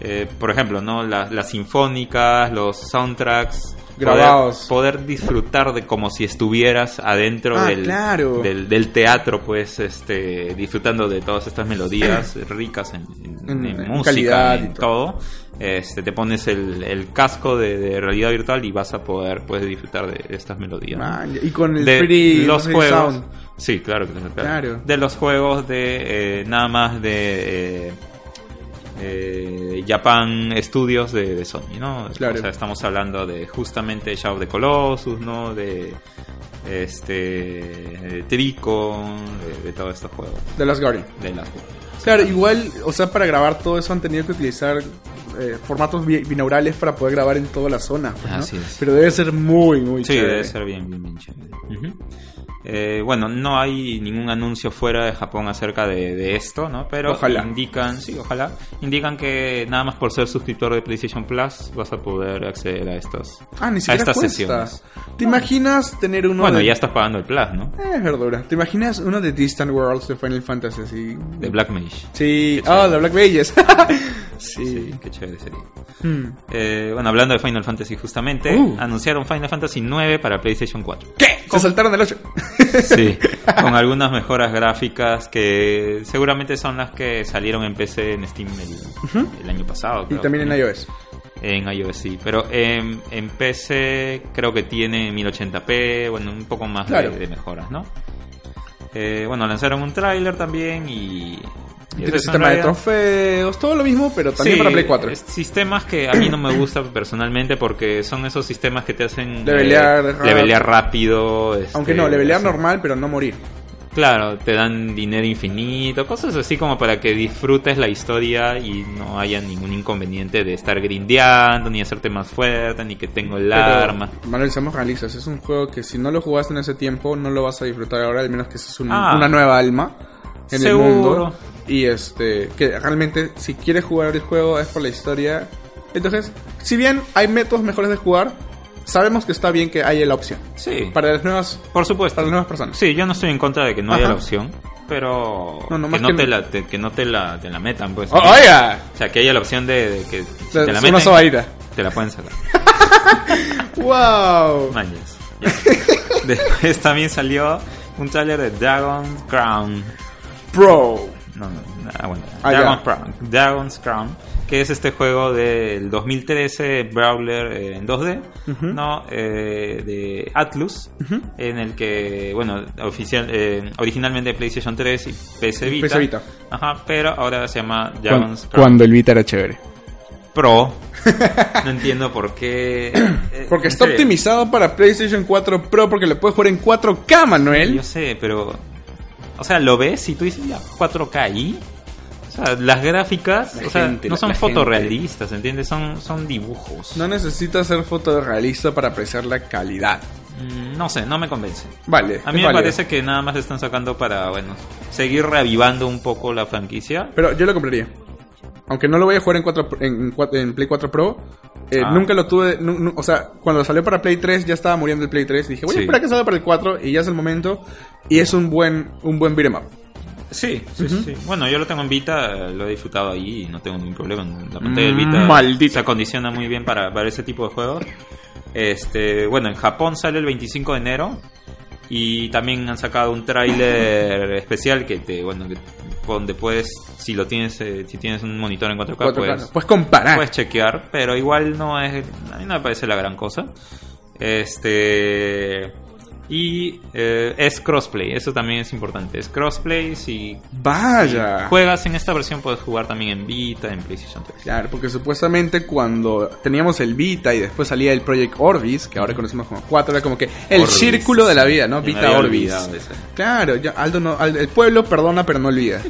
eh, por ejemplo, ¿no? La, las sinfónicas, los soundtracks grabados. Poder, poder disfrutar de como si estuvieras adentro ah, del, claro. del del teatro, pues, este, disfrutando de todas estas melodías ricas en, en, en, en, en música, en todo. Este, te pones el, el casco de, de realidad virtual y vas a poder puedes disfrutar de estas melodías. Man, y con el de free, los free juegos, sound. Sí, claro que claro. claro. De los juegos de eh, nada más de eh, eh, Japan Studios de, de Sony, ¿no? Claro. O sea, estamos hablando de justamente Shadow of the Colossus, ¿no? De este de Tricon, de, de todos estos juegos. De las Guardian. De las Guardian. Claro, igual, o sea, para grabar todo eso han tenido que utilizar eh, formatos binaurales para poder grabar en toda la zona, pues, ¿no? Así es. Pero debe ser muy, muy sí, chévere. Sí, debe ser bien, bien, bien chévere. Uh-huh. Eh, bueno, no hay ningún anuncio fuera de Japón acerca de, de esto, ¿no? Pero ojalá. indican, sí, ojalá, indican que nada más por ser suscriptor de PlayStation Plus vas a poder acceder a estas, ah, ni siquiera a estas cuesta. sesiones. ¿Te no. imaginas tener uno? Bueno, de... ya estás pagando el Plus, ¿no? Eh, es verdura. ¿Te imaginas uno de Distant Worlds de Final Fantasy? De Black Mage. Sí, ah, oh, de Black Mages. Sí, sí, qué chévere sería. Hmm. Eh, bueno, hablando de Final Fantasy justamente, uh. anunciaron Final Fantasy nueve para PlayStation cuatro. ¿Qué? ¿Cómo? Se saltaron el ocho. Sí, con algunas mejoras gráficas que seguramente son las que salieron en P C, en Steam el, uh-huh. el año pasado. Creo, y también en iOS. En iOS, sí. Pero en, en P C creo que tiene mil ochenta p, bueno, un poco más claro. de, de mejoras, ¿no? Eh, bueno, lanzaron un tráiler también y... Tiene el sistema de trofeos, todo lo mismo, pero también sí, para Play cuatro. Sistemas que a mí no me gustan personalmente porque son esos sistemas que te hacen levelear, eh, levelear rápido. Este, Aunque no, levelear así. Normal, pero no morir. Claro, te dan dinero infinito, cosas así como para que disfrutes la historia y no haya ningún inconveniente de estar grindeando, ni hacerte más fuerte, ni que tengo el pero, arma. Manuel, seamos realistas, es un juego que si no lo jugaste en ese tiempo, no lo vas a disfrutar ahora, al menos que seas un, ah, una nueva alma en seguro. El mundo. Y este, que realmente si quieres jugar el juego es por la historia. Entonces, si bien hay métodos mejores de jugar, sabemos que está bien que haya la opción. Sí. Para las nuevas, por supuesto. Para las nuevas personas. Sí, yo no estoy en contra de que no Ajá. haya la opción, pero no, no, que, no que, te no. La, te, que no te la te la metan, pues. Oh, que, oiga. O sea, que haya la opción de, de que si la, te la meten. Una te la pueden sacar. Wow. Mañas. Después también salió un trailer de Dragon Crown. Bro. No, no, no, bueno, ah, Dragon's, Crown, Dragon's Crown, que es este juego del dos mil trece, brawler eh, en dos D, uh-huh. ¿no? Eh, de Atlus, uh-huh. en el que, bueno, oficial, eh, originalmente PlayStation tres y P C Vita, P C Vita. Ajá, pero ahora se llama Dragon's Crown. Cuando el Vita era chévere. Pro. No entiendo por qué. Porque está serio. Optimizado para PlayStation cuatro Pro, porque le puedes jugar en cuatro K, Manuel. Sí, yo sé, pero... O sea, lo ves y tú dices, ya, cuatro K y... O sea, las gráficas la o sea, gente, no son fotorrealistas, ¿entiendes? Son, son dibujos. No necesitas ser fotorrealista para apreciar la calidad. Mm, no sé, no me convence. Vale. A mí me válido. Parece que nada más están sacando para, bueno, seguir reavivando un poco la franquicia. Pero yo lo compraría. Aunque no lo voy a jugar en, cuatro, en, en Play cuatro Pro, eh, ah. nunca lo tuve... Nu, nu, o sea, cuando salió para Play tres ya estaba muriendo el Play tres. Dije, voy sí. a esperar que salga para el cuatro y ya es el momento. Y es un buen un buen beat'em up. Sí, sí, uh-huh. sí. Bueno, yo lo tengo en Vita, lo he disfrutado ahí y no tengo ningún problema. La pantalla del Vita Maldita. Se acondiciona muy bien para, para ese tipo de juegos. Este, bueno, en Japón sale el veinticinco de enero. Y también han sacado un tráiler especial que te, bueno, que, donde puedes, si lo tienes, eh, si tienes un monitor en cuatro K, cuatro K puedes, puedes comparar, puedes chequear, pero igual no es, a mí no me parece la gran cosa. Este y eh, es crossplay, eso también es importante, es crossplay, si, vaya. Si juegas en esta versión puedes jugar también en Vita, en PlayStation tres. Claro, porque supuestamente cuando teníamos el Vita y después salía el Project Orbis, que ahora conocemos como cuatro, era como que el Orbis, círculo de la vida, ¿no? Vita Orbis. Claro, yo, Aldo no, Aldo, el pueblo perdona pero no olvida.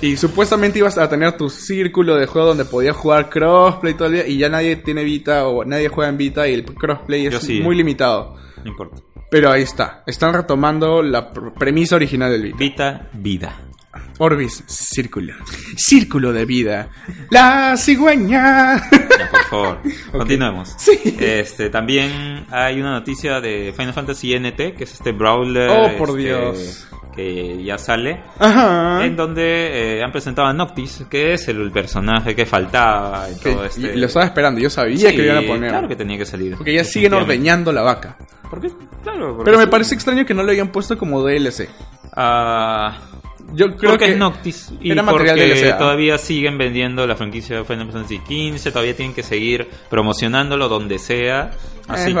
Y supuestamente ibas a tener tu círculo de juego donde podías jugar crossplay todo el día y ya nadie tiene Vita o nadie juega en Vita y el crossplay es sí, muy eh. limitado. No importa. Pero ahí está. Están retomando la premisa original del Vita. Vita, vida. Orbis, círculo. Círculo de vida. ¡La cigüeña! Ya, por favor. Okay. Continuemos. Sí. Este, también hay una noticia de Final Fantasy N T, que es este brawler. Oh, por este, Dios. Que ya sale. Ajá. En donde eh, han presentado a Noctis, que es el personaje que faltaba. Y todo este... Lo estaba esperando. Yo sabía sí, que lo iban a poner. Claro que tenía que salir. Porque ya siguen ordeñando la vaca. Porque, claro, porque pero me sí. parece extraño que no lo hayan puesto como D L C. Ah, yo creo porque que es Noctis y era material porque D L C, todavía siguen vendiendo la franquicia de Final Fantasy quince, todavía tienen que seguir promocionándolo donde sea. Así es que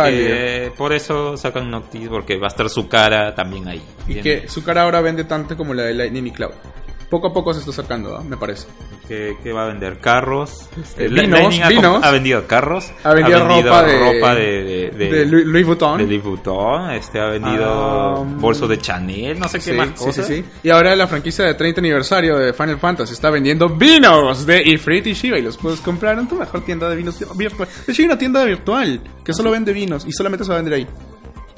válido. Por eso sacan Noctis, porque va a estar su cara también ahí. Y ¿entiendes? Que su cara ahora vende tanto como la de Lightning y Cloud. Poco a poco se está sacando, ¿eh? Me parece. ¿Qué, qué va a vender? Carros. Este, vinos, ha, vinos. Ha vendido carros. Ha vendido, ha vendido ropa, ropa de, de, de, de, de Louis Vuitton. De Louis Vuitton. Este, ha vendido um, bolsos de Chanel, no sé qué sí, más cosas. Sí, sí, sí. Y ahora la franquicia de treinta aniversario de Final Fantasy está vendiendo vinos de Ifrit y Shiba. Y los puedes comprar en tu mejor tienda de vinos virtual. De hecho, hay una tienda virtual que solo vende vinos y solamente se va a vender ahí.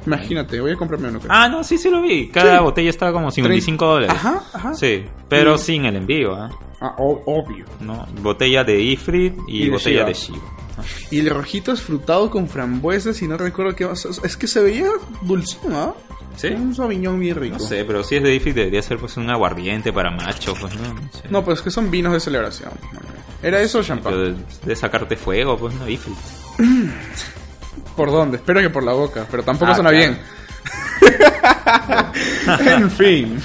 Imagínate, voy a comprarme uno. Creo. Ah, no, sí, sí lo vi. Cada sí. botella estaba como cincuenta y cinco dólares. Ajá, ajá. Sí, pero sí. sin el envío, ¿eh? Ah, o- obvio. No, botella de Ifrit y, y de botella Shiba. de Shiba. Ah. Y el rojito es frutado con frambuesas y no recuerdo qué más. Es que se veía dulzón, ¿ah? ¿eh? Sí. Un sauvignon bien rico. No sé, pero si es de Ifrit debería ser pues un aguardiente para machos, pues no. No, sé. No, pues es que son vinos de celebración. No, no. ¿Era eso o champán? De sacarte fuego, pues no, Eiffel. ¿Por dónde? Espero que por la boca, pero tampoco ah, suena claro. bien. En fin.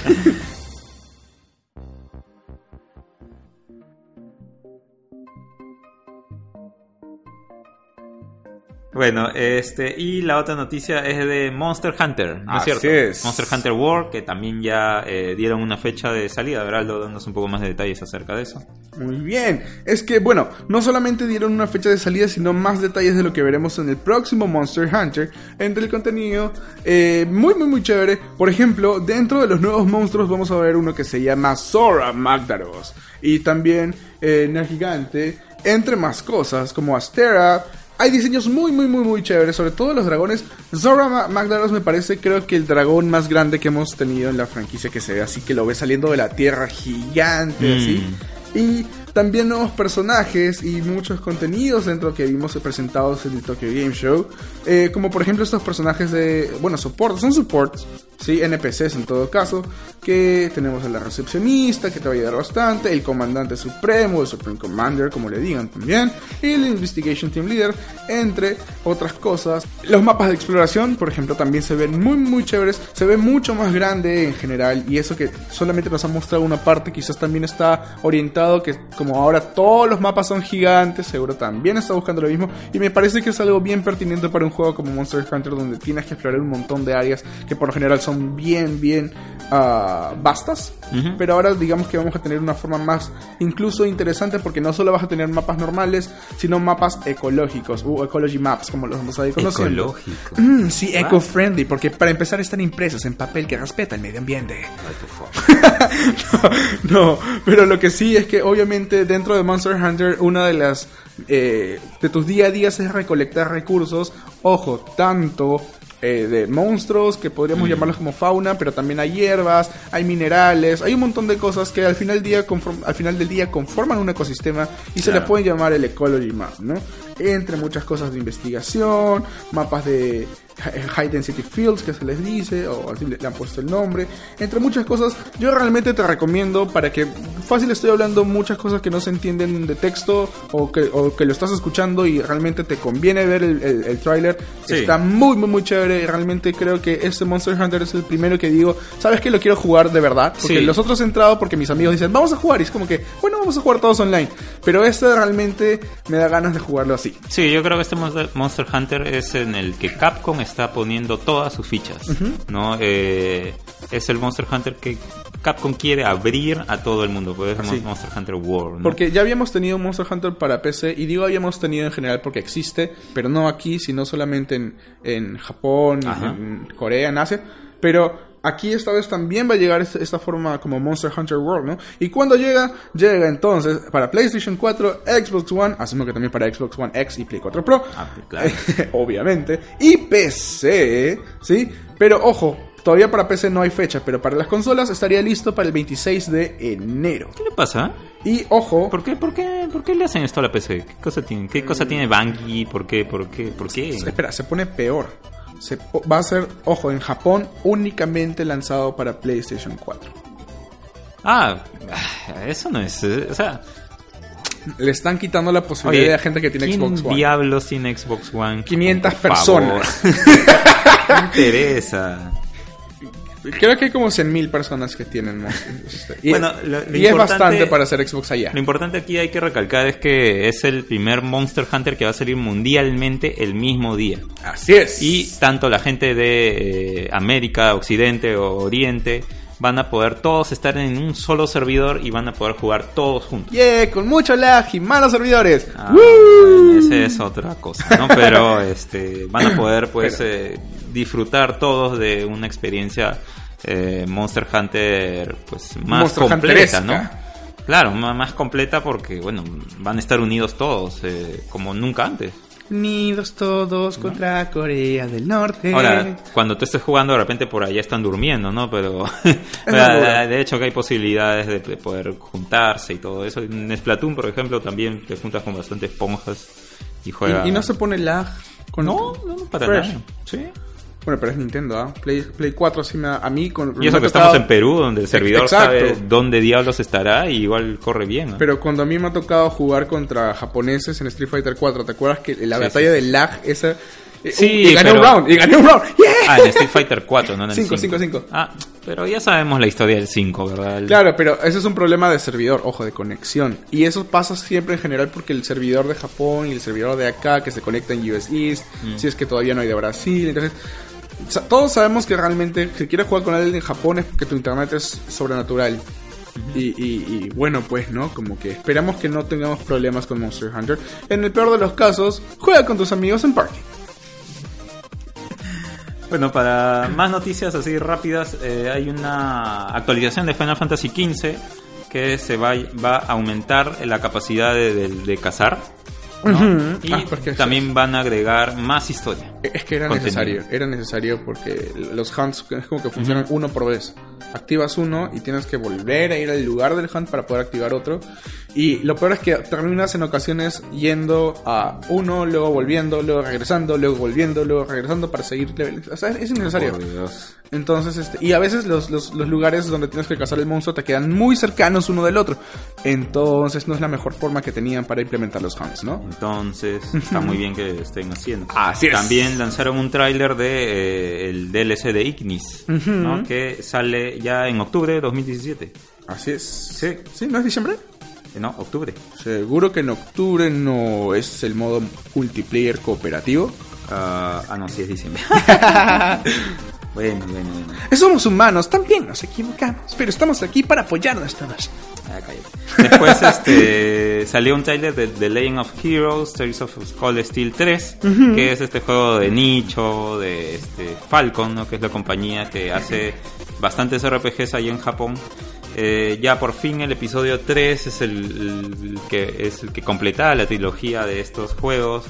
Bueno, este y la otra noticia es de Monster Hunter, ¿no es cierto? Así es. Monster Hunter World, que también ya eh, dieron una fecha de salida. Veraldo, danos un poco más de detalles acerca de eso. Muy bien. Es que, bueno, no solamente dieron una fecha de salida, sino más detalles de lo que veremos en el próximo Monster Hunter. Entre el contenido eh, muy, muy, muy chévere. Por ejemplo, dentro de los nuevos monstruos vamos a ver uno que se llama Sora Magdaros. Y también eh, Nergigante, entre más cosas, como Astera. Hay diseños muy, muy, muy, muy chéveres, sobre todo los dragones. Zora Magdaros me parece, creo que el dragón más grande que hemos tenido en la franquicia, que se ve así, que lo ves saliendo de la tierra gigante, mm. así. Y también nuevos personajes y muchos contenidos dentro que vimos presentados en el Tokyo Game Show. Eh, como por ejemplo estos personajes de... Bueno, soportes, son supports, ¿sí? N P Cs en todo caso. Que tenemos a la recepcionista, que te va a ayudar bastante. El comandante supremo, el Supreme Commander, como le digan también. Y el Investigation Team Leader, entre otras cosas. Los mapas de exploración, por ejemplo, también se ven muy, muy chéveres. Se ve mucho más grande en general. Y eso que solamente nos ha mostrado una parte, quizás también está orientado que... Como ahora todos los mapas son gigantes, seguro también está buscando lo mismo. Y me parece que es algo bien pertinente para un juego como Monster Hunter, donde tienes que explorar un montón de áreas que por lo general son bien, bien uh, vastas. Uh-huh. Pero ahora digamos que vamos a tener una forma más incluso interesante, porque no solo vas a tener mapas normales, sino mapas ecológicos, o uh, ecology maps, como los vamos a ir conociendo. Ecológico. Mm, sí, eco-friendly, porque para empezar están impresos en papel que respeta el medio ambiente. no, no, pero lo que sí es que obviamente dentro de Monster Hunter, una de las eh, de tus día a día es recolectar recursos, ojo, tanto eh, de monstruos, que podríamos mm. llamarlos como fauna, pero también hay hierbas, hay minerales, hay un montón de cosas que al final, día conform- al final del día conforman un ecosistema y claro. se le pueden llamar el Ecology Map, ¿no? Entre muchas cosas de investigación, mapas de High Density Fields, que se les dice, o así le han puesto el nombre, entre muchas cosas. Yo realmente te recomiendo, para que fácil estoy hablando muchas cosas que no se entienden de texto, o que, o que lo estás escuchando y realmente te conviene ver el, el, el tráiler. Sí. Está muy, muy, muy chévere. Realmente creo que este Monster Hunter es el primero que digo, ¿sabes qué? Lo quiero jugar de verdad, porque sí. los otros he entrado porque mis amigos dicen, vamos a jugar, y es como que, bueno, vamos a jugar todos online, pero este realmente me da ganas de jugarlo así. Sí, yo creo que este Monster Hunter es en el que Capcom está poniendo todas sus fichas, uh-huh. ¿no? Eh, es el Monster Hunter que Capcom quiere abrir a todo el mundo, pues es sí. Monster Hunter World, ¿no? Porque ya habíamos tenido Monster Hunter para P C, y digo habíamos tenido en general porque existe, pero no aquí, sino solamente en, en Japón, ajá. en Corea, en Asia, pero... Aquí esta vez también va a llegar esta forma como Monster Hunter World, ¿no? Y cuando llega, llega entonces para PlayStation cuatro, Xbox One, asumo que también para Xbox One X y Play cuatro Pro. Ah, claro. Obviamente. Y P C, ¿sí? Pero ojo, todavía para P C no hay fecha, pero para las consolas estaría listo para el veintiséis de enero. ¿Qué le pasa? Y ojo, ¿por qué, por qué, por qué le hacen esto a la P C? ¿Qué cosa tiene, qué cosa tiene Bungie? ¿Por qué, por qué, por qué? Espera, se pone peor. Se va a ser, ojo, en Japón únicamente lanzado para PlayStation cuatro. Ah, eso no es... O sea... Le están quitando la posibilidad Oye, a gente que tiene Xbox One. Diablo sin Xbox One. quinientas personas. Me interesa. Creo que hay como cien mil personas que tienen, ¿no? Y, bueno, lo, lo y es bastante para hacer Xbox allá. Lo importante aquí hay que recalcar es que es el primer Monster Hunter que va a salir mundialmente el mismo día. Así es. Y tanto la gente de eh, América, Occidente o Oriente van a poder todos estar en un solo servidor y van a poder jugar todos juntos. Yeah, con mucho lag y malos servidores. Ah, bueno, esa es otra cosa, ¿no? Pero este, van a poder pues Pero... eh, disfrutar todos de una experiencia eh, Monster Hunter pues más Monster completa, ¿no? Claro, más completa porque bueno, van a estar unidos todos eh, como nunca antes. Unidos todos no. contra Corea del Norte. Ahora, cuando tú estés jugando, de repente por allá están durmiendo, ¿no? Pero de hecho que hay posibilidades de poder juntarse y todo eso. En Splatoon, por ejemplo, también te juntas con bastantes esponjas y juegas. ¿Y, y no se pone lag? Con no, no, para Fresh. Nada. Sí. Bueno, pero es Nintendo, ¿ah? ¿eh? Play, Play cuatro sí me da... A mí con... Y eso que estamos en Perú, donde el servidor exacto. sabe dónde diablos estará y igual corre bien, ¿eh? Pero cuando a mí me ha tocado jugar contra japoneses en Street Fighter cuatro, ¿te acuerdas que la sí, batalla sí. de lag esa... Sí, uh, y gané pero... un round, y gané un round. Yeah. Ah, en Street Fighter cuatro, no en el cinco. Ah, pero ya sabemos la historia del cinco, ¿verdad? El... Claro, pero ese es un problema de servidor, ojo, de conexión. Y eso pasa siempre en general porque el servidor de Japón y el servidor de acá que se conecta en U S East, mm. si es que todavía no hay de Brasil, entonces... Todos sabemos que realmente si quieres jugar con alguien en Japón es porque tu internet es sobrenatural. Uh-huh. Y, y, y bueno, pues, ¿no? Como que esperamos que no tengamos problemas con Monster Hunter. En el peor de los casos, juega con tus amigos en parking. Bueno, para más noticias así rápidas, eh, hay una actualización de Final Fantasy quince que se va, va a aumentar la capacidad de, de, de cazar, ¿no? Uh-huh. Y ah, también es. van a agregar más historia. Es que era contenido. necesario, era necesario porque los hunts es como que funcionan uh-huh. uno por vez. Activas uno y tienes que volver a ir al lugar del hunt para poder activar otro. Y lo peor es que terminas en ocasiones yendo a uno, luego volviendo, luego regresando, luego volviendo, luego regresando para seguir level. O sea, es innecesario. Oh, Entonces, este, y a veces los, los, los lugares donde tienes que cazar el monstruo te quedan muy cercanos uno del otro. Entonces, no es la mejor forma que tenían para implementar los hunts, ¿no? Entonces, está muy bien que estén haciendo. Así es. También lanzaron un tráiler de eh, el D L C de Ignis, uh-huh. ¿no? Que sale ya en octubre de dos mil diecisiete. Así es. Sí. ¿Sí? ¿No es diciembre? No, octubre. Seguro que en octubre no es el modo multiplayer cooperativo. Uh, ah, no, sí es diciembre. Bueno, bueno, bueno. Somos humanos, también nos equivocamos, pero estamos aquí para apoyarnos todos. Ah, cállate. Después este, salió un trailer de The Legend of Heroes, Tales of Cold Steel tres, uh-huh. que es este juego de nicho, de este, Falcon, ¿no? Que es la compañía que hace bastantes R P Gs ahí en Japón. Eh, ya por fin el episodio tres es el, el que es el que completa la trilogía de estos juegos.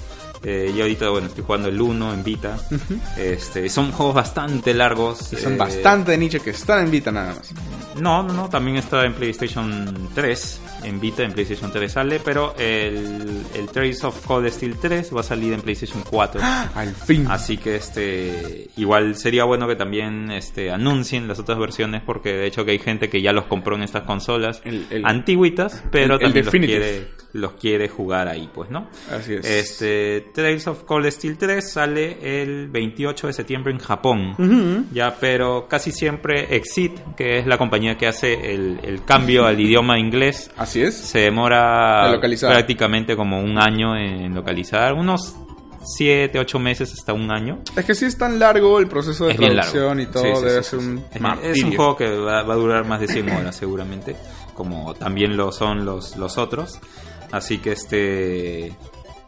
Eh, yo ahorita, bueno, estoy jugando el uno en Vita. Uh-huh. Este, son juegos bastante largos. Y son eh, bastante de nicho que están en Vita nada más. No, no, no, también está en PlayStation tres. En Vita, en PlayStation tres sale, pero el, el Tales of Cold Steel tres va a salir en PlayStation cuatro. ¡Ah, al fin! Así que este igual sería bueno que también este anuncien las otras versiones, porque de hecho que hay gente que ya los compró en estas consolas el, el, antiguitas, pero el, también el los quiere, los quiere jugar ahí, pues, ¿no? Así es. Este... Trails of Cold Steel tres sale el veintiocho de septiembre en Japón. Uh-huh. Ya, pero casi siempre Exit, que es la compañía que hace el, el cambio al idioma inglés, así es, se demora prácticamente como un año en localizar, unos siete, ocho meses hasta un año. Es que sí es tan largo el proceso de es traducción y todo, sí, sí, debe sí, ser sí, un martirio. Es un juego que va, va a durar más de cien horas seguramente, como también lo son los, los otros. Así que este...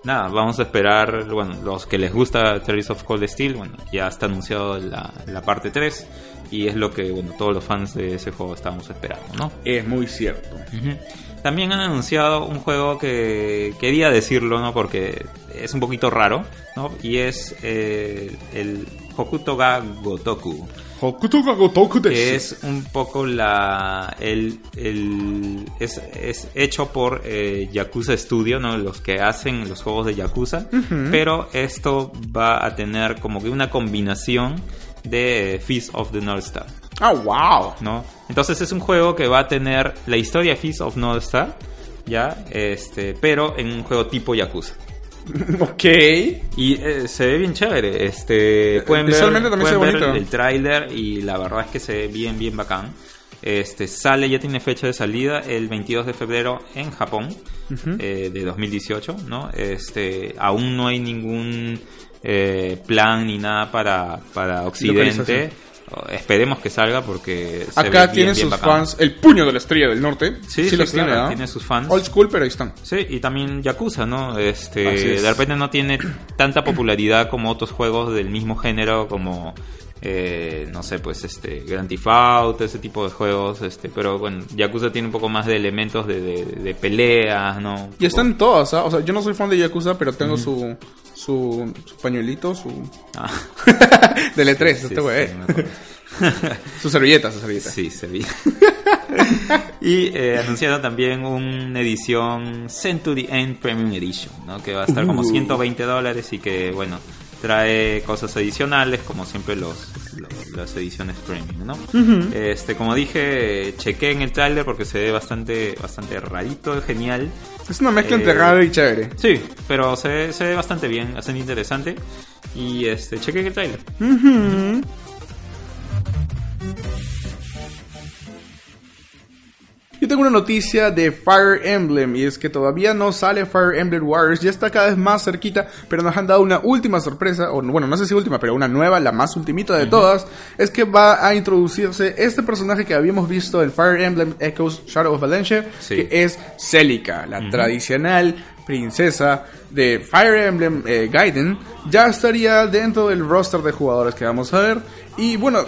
Nada, vamos a esperar, bueno, los que les gusta Tales of Cold Steel, bueno, ya está anunciado la, la parte tres y es lo que, bueno, todos los fans de ese juego estábamos esperando, ¿no? Es muy cierto. Uh-huh. También han anunciado un juego que quería decirlo, ¿no? Porque es un poquito raro, ¿no? Y es eh, el Hokuto ga Gotoku. Hokuto ga Gotoku desu. Que es un poco la... El, el, es, es hecho por eh, Yakuza Studio, ¿no? Los que hacen los juegos de Yakuza. Uh-huh. Pero esto va a tener como que una combinación de Fist of the North Star. ¡Ah, oh, wow! ¿No? Entonces es un juego que va a tener la historia de Fist of North Star, ¿ya? Este, pero en un juego tipo Yakuza. Ok. Y eh, se ve bien chévere. Este, pueden ver, pueden se ve ver el tráiler y la verdad es que se ve bien, bien bacán. Este, sale, ya tiene fecha de salida el veintidós de febrero en Japón, uh-huh. eh, de dos mil dieciocho, ¿no? Este, aún no hay ningún eh, plan ni nada para, para Occidente. Esperemos que salga porque se acá tienen sus bacán. Fans el puño de la estrella del norte. Sí, sí, sí los claro, tiene, ¿no? Tiene sus fans old school, pero ahí están. Sí, y también Yakuza, ¿no? Este, es. De repente no tiene tanta popularidad como otros juegos del mismo género, como eh, no sé, pues este Grand Theft Auto, ese tipo de juegos, este, pero bueno, Yakuza tiene un poco más de elementos de, de, de peleas, ¿no? Y están todas, ¿eh? O sea, yo no soy fan de Yakuza, pero tengo mm. su Su, su pañuelito, su... Ah. Del E tres, sí, este güey. Sí, sí, su servilleta, su servilleta. Sí, servilleta. Y eh, anunciaron también una edición Century End Premium Edition, ¿no? Que va a estar uh. como ciento veinte dólares y que, bueno... trae cosas adicionales, como siempre los, los las ediciones premium, ¿no? Uh-huh. Este, como dije, chequeen el tráiler porque se ve bastante bastante rarito, genial. Es una mezcla eh, entre raro y chévere. Sí, pero se, se ve bastante bien, bastante interesante. Y este, chequen el tráiler. Uh-huh. Yo tengo una noticia de Fire Emblem, y es que todavía no sale Fire Emblem Warriors, ya está cada vez más cerquita, pero nos han dado una última sorpresa, o bueno, no sé si última, pero una nueva, la más ultimita de todas, es que va a introducirse este personaje que habíamos visto en Fire Emblem Echoes Shadow of Valencia, sí, que es Celica, la uh-huh. tradicional princesa de Fire Emblem eh, Gaiden, ya estaría dentro del roster de jugadores que vamos a ver. Y bueno,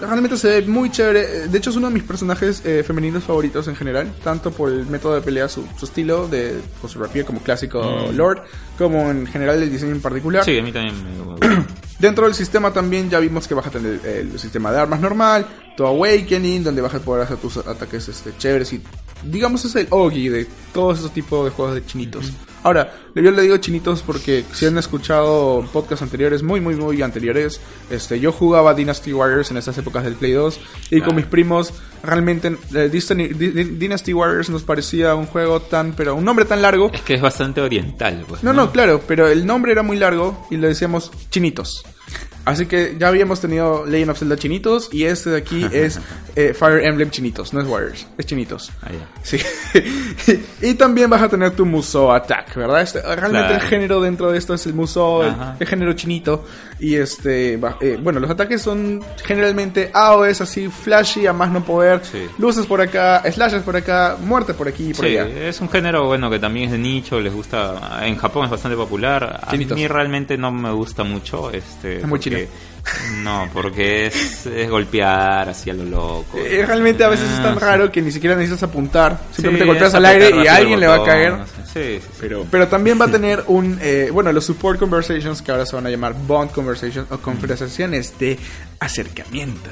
realmente se ve muy chévere. De hecho es uno de mis personajes eh, femeninos favoritos en general, tanto por el método de pelea, su, su estilo, de, por su rapier como clásico mm. Lord, como en general el diseño en particular. Sí, a mí también me... Dentro del sistema también ya vimos que vas a tener el, el sistema de armas normal, tu Awakening, donde vas a poder hacer tus ataques este, chéveres y digamos es el Ogi de todos esos tipos de juegos de chinitos. Mm-hmm. Ahora, yo le digo chinitos porque si han escuchado podcasts anteriores, muy muy muy anteriores, este, yo jugaba Dynasty Warriors en esas épocas del Play dos y ah. con mis primos realmente eh, Dynasty Warriors nos parecía un juego tan, pero un nombre tan largo. Es que es bastante oriental, pues. No, no, no, claro, pero el nombre era muy largo y le decíamos chinitos. Así que ya habíamos tenido Legend of Zelda chinitos y este de aquí es eh, Fire Emblem chinitos, no es Warriors, es chinitos. Ah, yeah. Sí. Y también vas a tener tu Musou Attack, ¿verdad? Este, realmente claro. El género dentro de esto es el Musou, el, el género chinito. Y este, va, eh, bueno, los ataques son generalmente A O Es así, flashy, a más no poder, sí. Luces por acá, slashes por acá, muerte por aquí y por sí, allá. Es un género bueno que también es de nicho, les gusta, en Japón es bastante popular. Chinitos. A mí realmente no me gusta mucho, este... Es muy chino. No, porque es, es golpear así a lo loco. Eh, realmente a veces es tan raro que ni siquiera necesitas apuntar. Simplemente sí, golpeas al aire y a alguien botón, le va a caer. No sé. Sí, sí, sí. Pero, pero también va a tener un... Eh, bueno, los Support Conversations, que ahora se van a llamar Bond Conversations o conversaciones de acercamiento.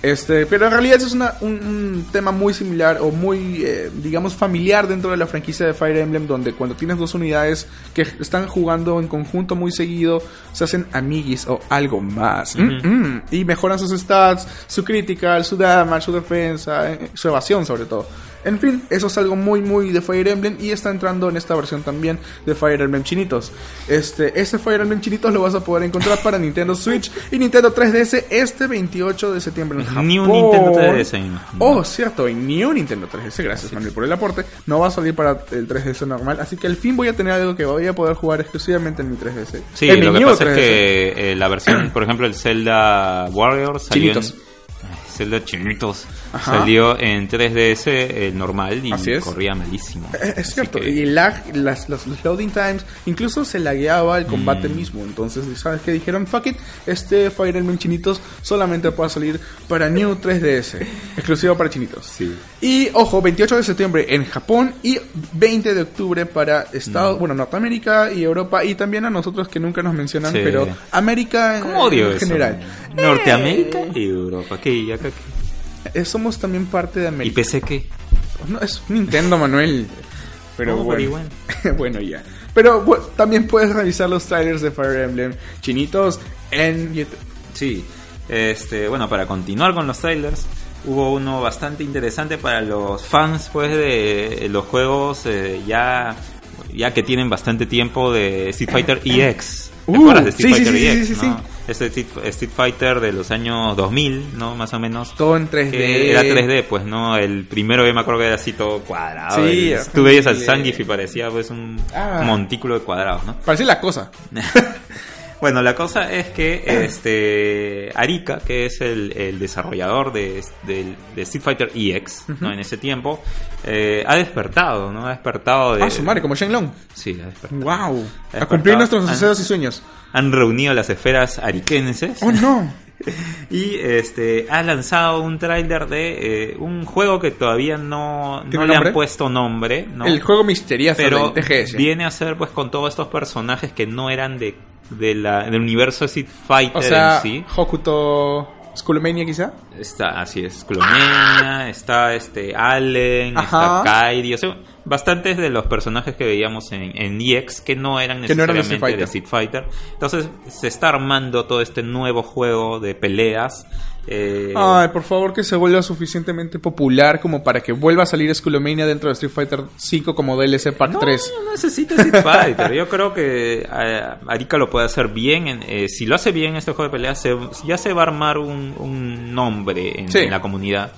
Este, pero en realidad es una, un, un tema muy similar o muy, eh, digamos, familiar dentro de la franquicia de Fire Emblem, donde cuando tienes dos unidades que están jugando en conjunto muy seguido, se hacen amiguis o algo más. Mm-hmm. Y mejoran sus stats, su critical, su damage, su defensa, su evasión sobre todo. En fin, eso es algo muy muy de Fire Emblem y está entrando en esta versión también de Fire Emblem chinitos. Este, este Fire Emblem chinitos lo vas a poder encontrar para Nintendo Switch y Nintendo tres D S este veintiocho de septiembre en Japón. Ni un Nintendo tres D S. No. Oh, cierto, ni un Nintendo tres D S. Gracias, sí. Manuel, por el aporte. No va a salir para el tres D S normal, así que al fin voy a tener algo que voy a poder jugar exclusivamente en mi tres D S. Sí, el lo que pasa tres D S. Es que eh, la versión, por ejemplo, el Zelda Warriors salió chinitos. En... Zelda chinitos. Ajá. Salió en tres D S eh, normal y corría malísimo. Es, es cierto, que... y lag, las, los loading times, incluso se lagueaba el combate mm. mismo. Entonces, ¿sabes qué? Dijeron, fuck it, este Fire Emblem chinitos solamente puede salir para New tres D S, exclusivo para chinitos. Sí. Y, ojo, veintiocho de septiembre en Japón y veinte de octubre para Estados, no. bueno, Norteamérica y Europa y también a nosotros que nunca nos mencionan, sí. Pero América ¿cómo en, en general. Eh. Norteamérica y Europa, que ya acá. Somos también parte de América. ¿Y P C qué? No, es Nintendo, Manuel. Pero oh, bueno. Bueno, ya. Pero bueno, también puedes revisar los trailers de Fire Emblem chinitos en YouTube. Sí. Este, bueno, para continuar con los trailers, hubo uno bastante interesante para los fans pues de los juegos eh, ya ya que tienen bastante tiempo de Street Fighter E X. ¿Te acuerdas de Street Fighter E X? Sí, sí, sí. Este Street Fighter de los años dos mil, ¿no? Más o menos. Todo en tres D. Que era tres D, pues, ¿no? El primero yo me acuerdo que era así todo cuadrado. Sí, el, tú veías al Zangief y parecía, pues, un ah. montículo de cuadrados, ¿no? Parecía la cosa. Bueno, la cosa es que este Arika, que es el, el desarrollador de, de, de Street Fighter E X, uh-huh. ¿no? En ese tiempo, eh, ha despertado, ¿no? Ha despertado de... Ah, su madre, como Shenlong. Sí, ha despertado. ¡Wow! Ha despertado. A cumplir nuestros deseos y sueños. Han reunido las esferas ariquenses. ¡Oh, no! Y este ha lanzado un tráiler de eh, un juego que todavía no, no le han puesto nombre, ¿no? El juego misterioso pero de T G S. Viene a ser pues con todos estos personajes que no eran de, de la, del universo Street Fighter, o sea, en sí. Hokuto... Skullmania quizá. Está, así es, Skullmania, ¡ah! Está este Allen, ajá. Está Kairi, o sea, bastantes de los personajes que veíamos en, en E X que no eran necesariamente no eran de Street Fighter. Entonces se está armando todo este nuevo juego de peleas. Eh... Ay, por favor, que se vuelva suficientemente popular como para que vuelva a salir Skullomania dentro de Street Fighter cinco como D L C Pack no, tres. No, no necesita Street Fighter. Yo creo que eh, Arika lo puede hacer bien. Eh, si lo hace bien este juego de peleas, se, ya se va a armar un, un nombre en, sí. en la comunidad.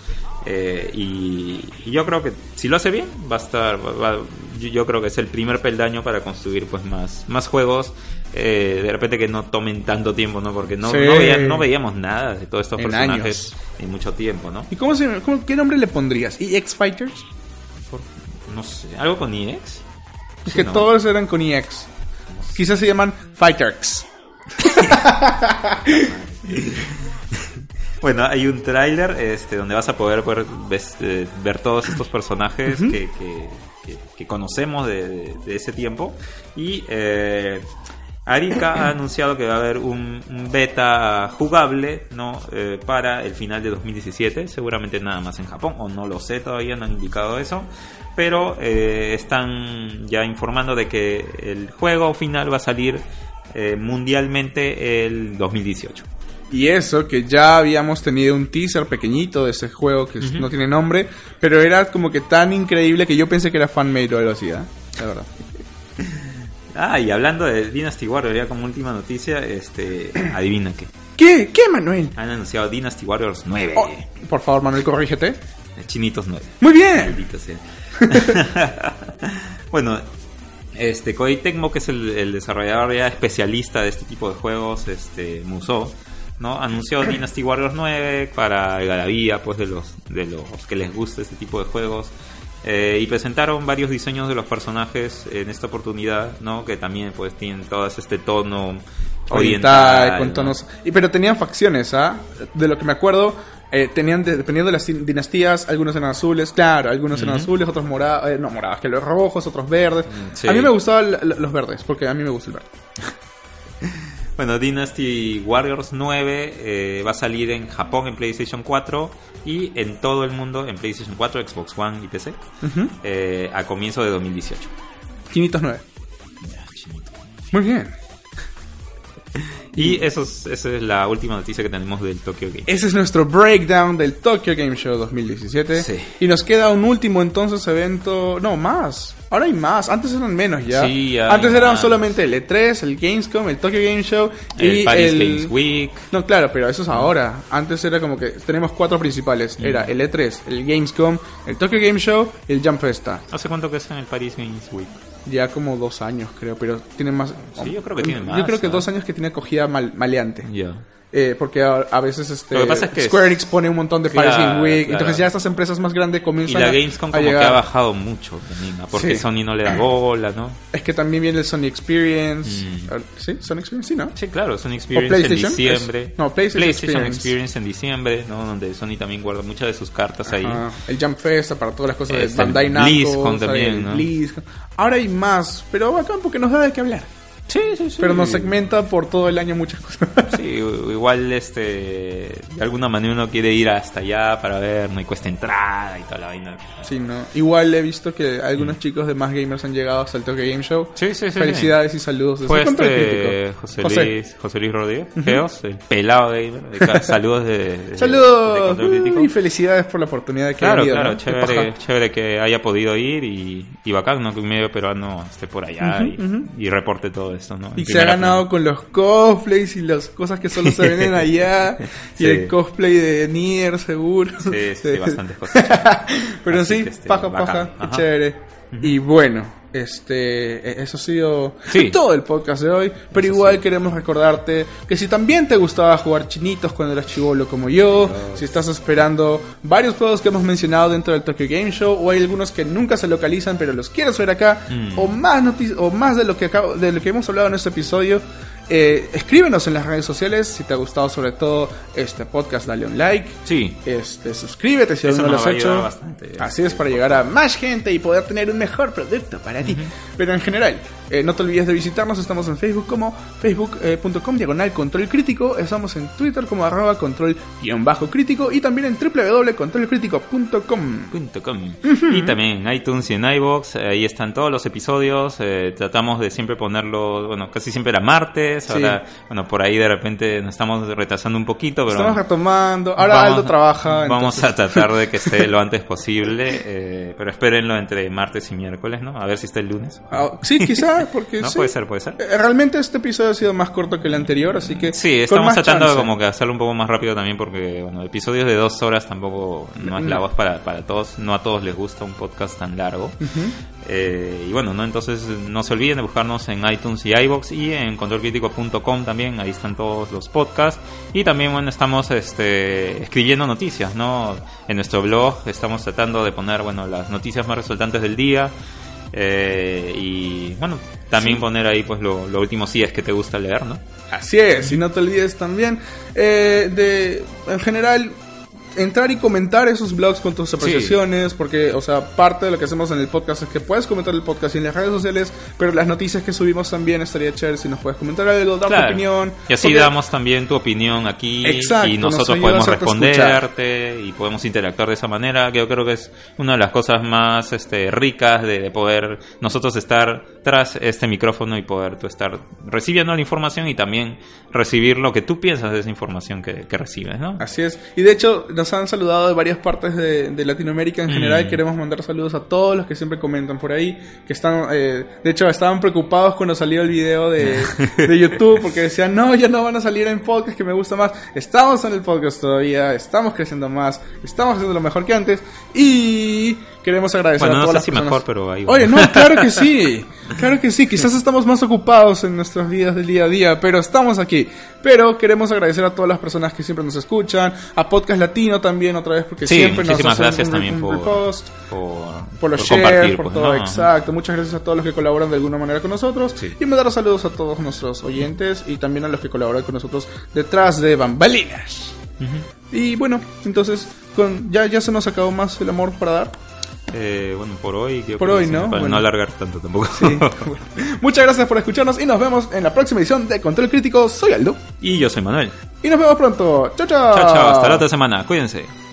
Eh, y, y yo creo que si lo hace bien, va a estar... Va, va, yo, yo creo que es el primer peldaño para construir pues más, más juegos. Eh, de repente que no tomen tanto tiempo, ¿no? Porque no, sí. no, veía, no veíamos nada de todos estos en personajes años. En mucho tiempo, ¿no? ¿Y cómo se, cómo, qué nombre le pondrías? ¿E X Fighters? Por, no sé, ¿algo con E X? Es sí, que no. Todos eran con E X. No sé. Quizás se llaman Fighters. Bueno, hay un tráiler este, donde vas a poder ver, ves, eh, ver todos estos personajes uh-huh. que, que, que, que conocemos de, de, de ese tiempo. Y... Eh, Arika ha anunciado que va a haber un, un beta jugable no eh, para el final de dos mil diecisiete, seguramente nada más en Japón, o no lo sé todavía, no han indicado eso, pero eh, están ya informando de que el juego final va a salir eh, mundialmente el dos mil dieciocho. Y eso, que ya habíamos tenido un teaser pequeñito de ese juego que uh-huh. no tiene nombre, pero era como que tan increíble que yo pensé que era fan-made o algo así, ¿eh? La verdad. Ah, y hablando de Dynasty Warriors, ya como última noticia, este, adivina qué. ¿Qué? ¿Qué, Manuel? Han anunciado Dynasty Warriors nueve. Oh, por favor, Manuel, corrígete. Chinitos nueve. ¡Muy bien! Maldito sea. Bueno, este, Koei Tecmo, que es el, el desarrollador ya especialista de este tipo de juegos, este, Musou, ¿no? Anunció Dynasty Warriors nueve para garabía, pues, de los, de los que les gusta este tipo de juegos. Eh, y presentaron varios diseños de los personajes en esta oportunidad, ¿no? Que también pues tienen todo este tono oriental, oriental con tonos, ¿no? Y pero tenían facciones, ¿ah? De lo que me acuerdo, eh, tenían de, dependiendo de las dinastías, algunos eran azules, claro, algunos eran uh-huh. azules, otros morados, eh, no morados, que los rojos, otros verdes. Sí. A mí me gustaban los verdes, porque a mí me gusta el verde. Bueno, Dynasty Warriors nueve eh, va a salir en Japón en PlayStation cuatro y en todo el mundo en PlayStation cuatro, Xbox One y P C uh-huh. eh, a comienzo de dos mil dieciocho. Chinitos nueve. Ya, chinito. Muy bien. Y eso es, esa es la última noticia que tenemos del Tokyo Game Show. Ese es nuestro breakdown del Tokyo Game Show dos mil diecisiete. Sí. Y nos queda un último entonces evento... No, más. Ahora hay más. Antes eran menos ya. Sí, ya antes eran más. Solamente el E tres, el Gamescom, el Tokyo Game Show y el... Paris el... Games Week. No, claro, pero eso es ahora. Antes era como que tenemos cuatro principales. Mm. Era el E tres, el Gamescom, el Tokyo Game Show y el Jump Festa. ¿Hace cuánto que es en el Paris Games Week? Ya como dos años creo, pero tiene más... Sí, yo creo que tiene más. Yo creo que ¿no? dos años que tiene acogida mal, maleante. Ya. Yeah. Eh, porque a, a veces este Lo que pasa es que Square Enix pone un montón de Paris Game Week, claro. Entonces ya estas empresas más grandes comienzan a llegar. Y la Gamescom como que ha bajado mucho también, porque sí. Sony no le da bola, ¿no? Es que también viene el Sony Experience. Mm. ¿Sí? ¿Sony Experience? Sí, ¿no? Sí, claro, Sony Experience en diciembre. Es, no, PlayStation, PlayStation Experience. Experience en diciembre, ¿no? Donde Sony también guarda muchas de sus cartas Ajá. ahí. El Jump Festa para todas las cosas es de Bandai Namco. también, ¿no? BlizzCon. Ahora hay más, pero bacán porque nos da de qué hablar. Sí, sí, sí. Pero nos segmenta por todo el año muchas cosas. Sí, igual este de alguna manera uno quiere ir hasta allá para ver, no hay cuesta entrada y toda la vaina. Sí, no. Igual he visto que algunos sí. chicos de Más Gamers han llegado hasta el Tokyo Game Show. Sí, sí, sí. Felicidades sí. y saludos. Fue este José Luis, José Luis Rodríguez, uh-huh. Geos, el pelado gamer. De, saludos de, de saludos de uh, y felicidades por la oportunidad que claro, ha habido. Claro, ¿no? chévere, chévere que haya podido ir y, y bacán, ¿no? Que un medio peruano esté por allá uh-huh, y, uh-huh. y reporte todo esto, ¿no? Y se ha ganado con los cosplays y las cosas que solo se venden allá. Sí. Y el cosplay de Nier, seguro. Sí, sí, sí. Bastantes cosas. Pero así sí, este, paja, paja, qué chévere. Uh-huh. Y bueno, este eso ha sido sí. todo el podcast de hoy. Pero eso igual sí. queremos recordarte que si también te gustaba jugar chinitos cuando eras chibolo como yo, Dios. Si estás esperando varios juegos que hemos mencionado dentro del Tokyo Game Show, o hay algunos que nunca se localizan pero los quieres ver acá, mm. o más noti- o más de lo que acabo, de lo que hemos hablado en este episodio, Eh, escríbenos en las redes sociales. Si te ha gustado sobre todo este podcast, dale un like. Sí. Este, suscríbete si aún no lo has hecho. Bastante, Así es, para llegar a más gente y poder tener un mejor producto para uh-huh. ti. Pero en general, Eh, no te olvides de visitarnos, estamos en Facebook como facebook punto com diagonal control crítico, estamos en Twitter como arroba control guión bajo crítico y también en doble u doble u doble u punto control crítico punto com. Uh-huh. Y también en iTunes y en iVoox, ahí están todos los episodios, eh, tratamos de siempre ponerlo, bueno, casi siempre era martes, ahora, sí. bueno, por ahí de repente nos estamos retrasando un poquito, pero estamos retomando, ahora vamos, Aldo trabaja. Vamos entonces. a tratar de que esté lo antes posible, eh, pero espérenlo entre martes y miércoles, ¿no? A ver si está el lunes. Ah, sí, quizás, porque no, sí. puede ser, puede ser. Realmente este episodio ha sido más corto que el anterior, así que sí, estamos tratando de como que hacerlo un poco más rápido también, porque bueno, episodios de dos horas tampoco no es la voz para, para todos, no a todos les gusta un podcast tan largo. Uh-huh. Eh, y bueno, no, entonces no se olviden de buscarnos en iTunes y iVoox y en control crítico punto com también, ahí están todos los podcasts. Y también bueno, estamos este escribiendo noticias, ¿no? En nuestro blog estamos tratando de poner, bueno, las noticias más resaltantes del día. Eh, y bueno, también sí. poner ahí pues lo, lo último, si es que te gusta leer, ¿no? Así es, y no te olvides también eh, de, en general, entrar y comentar esos blogs con tus apreciaciones, sí. porque, o sea, parte de lo que hacemos en el podcast es que puedes comentar el podcast y en las redes sociales, pero las noticias que subimos también estaría chévere si nos puedes comentar algo, dar claro. tu opinión. Y así porque... damos también tu opinión aquí. Exacto, y nosotros nos podemos responderte escuchar. y podemos interactuar de esa manera, que yo creo que es una de las cosas más este, ricas de, de poder nosotros estar tras este micrófono y poder tú estar recibiendo la información y también recibir lo que tú piensas de esa información que, que recibes, ¿no? Así es, y de hecho... nos han saludado de varias partes de, de Latinoamérica en general. Mm. Queremos mandar saludos a todos los que siempre comentan por ahí. Que están, eh, de hecho, estaban preocupados cuando salió el video de, de YouTube porque decían, no, ya no van a salir en podcast, que me gusta más. Estamos en el podcast todavía, estamos creciendo más, estamos haciendo lo mejor que antes y queremos agradecer bueno, a todas no sé las si personas. Mejor, pero ahí Oye, no, claro que sí, claro que sí. Quizás estamos más ocupados en nuestras vidas del día a día, pero estamos aquí. Pero queremos agradecer a todas las personas que siempre nos escuchan, a Podcast Latino también otra vez porque sí, siempre nos hacen un, también un, un por, repost, por, por los shares, por pues, todo, no. exacto. Muchas gracias a todos los que colaboran de alguna manera con nosotros sí. y mandar saludos a todos nuestros oyentes y también a los que colaboran con nosotros detrás de bambalinas. Uh-huh. Y bueno, entonces con ya ya se nos acabó más el amor para dar. Eh, bueno, por hoy, por hoy no, para bueno. no alargar tanto tampoco. Sí. Bueno. Muchas gracias por escucharnos y nos vemos en la próxima edición de Control Crítico. Soy Aldo y yo soy Manuel. Y nos vemos pronto. Chao, chao. Chao, chao. Hasta la otra semana. Cuídense.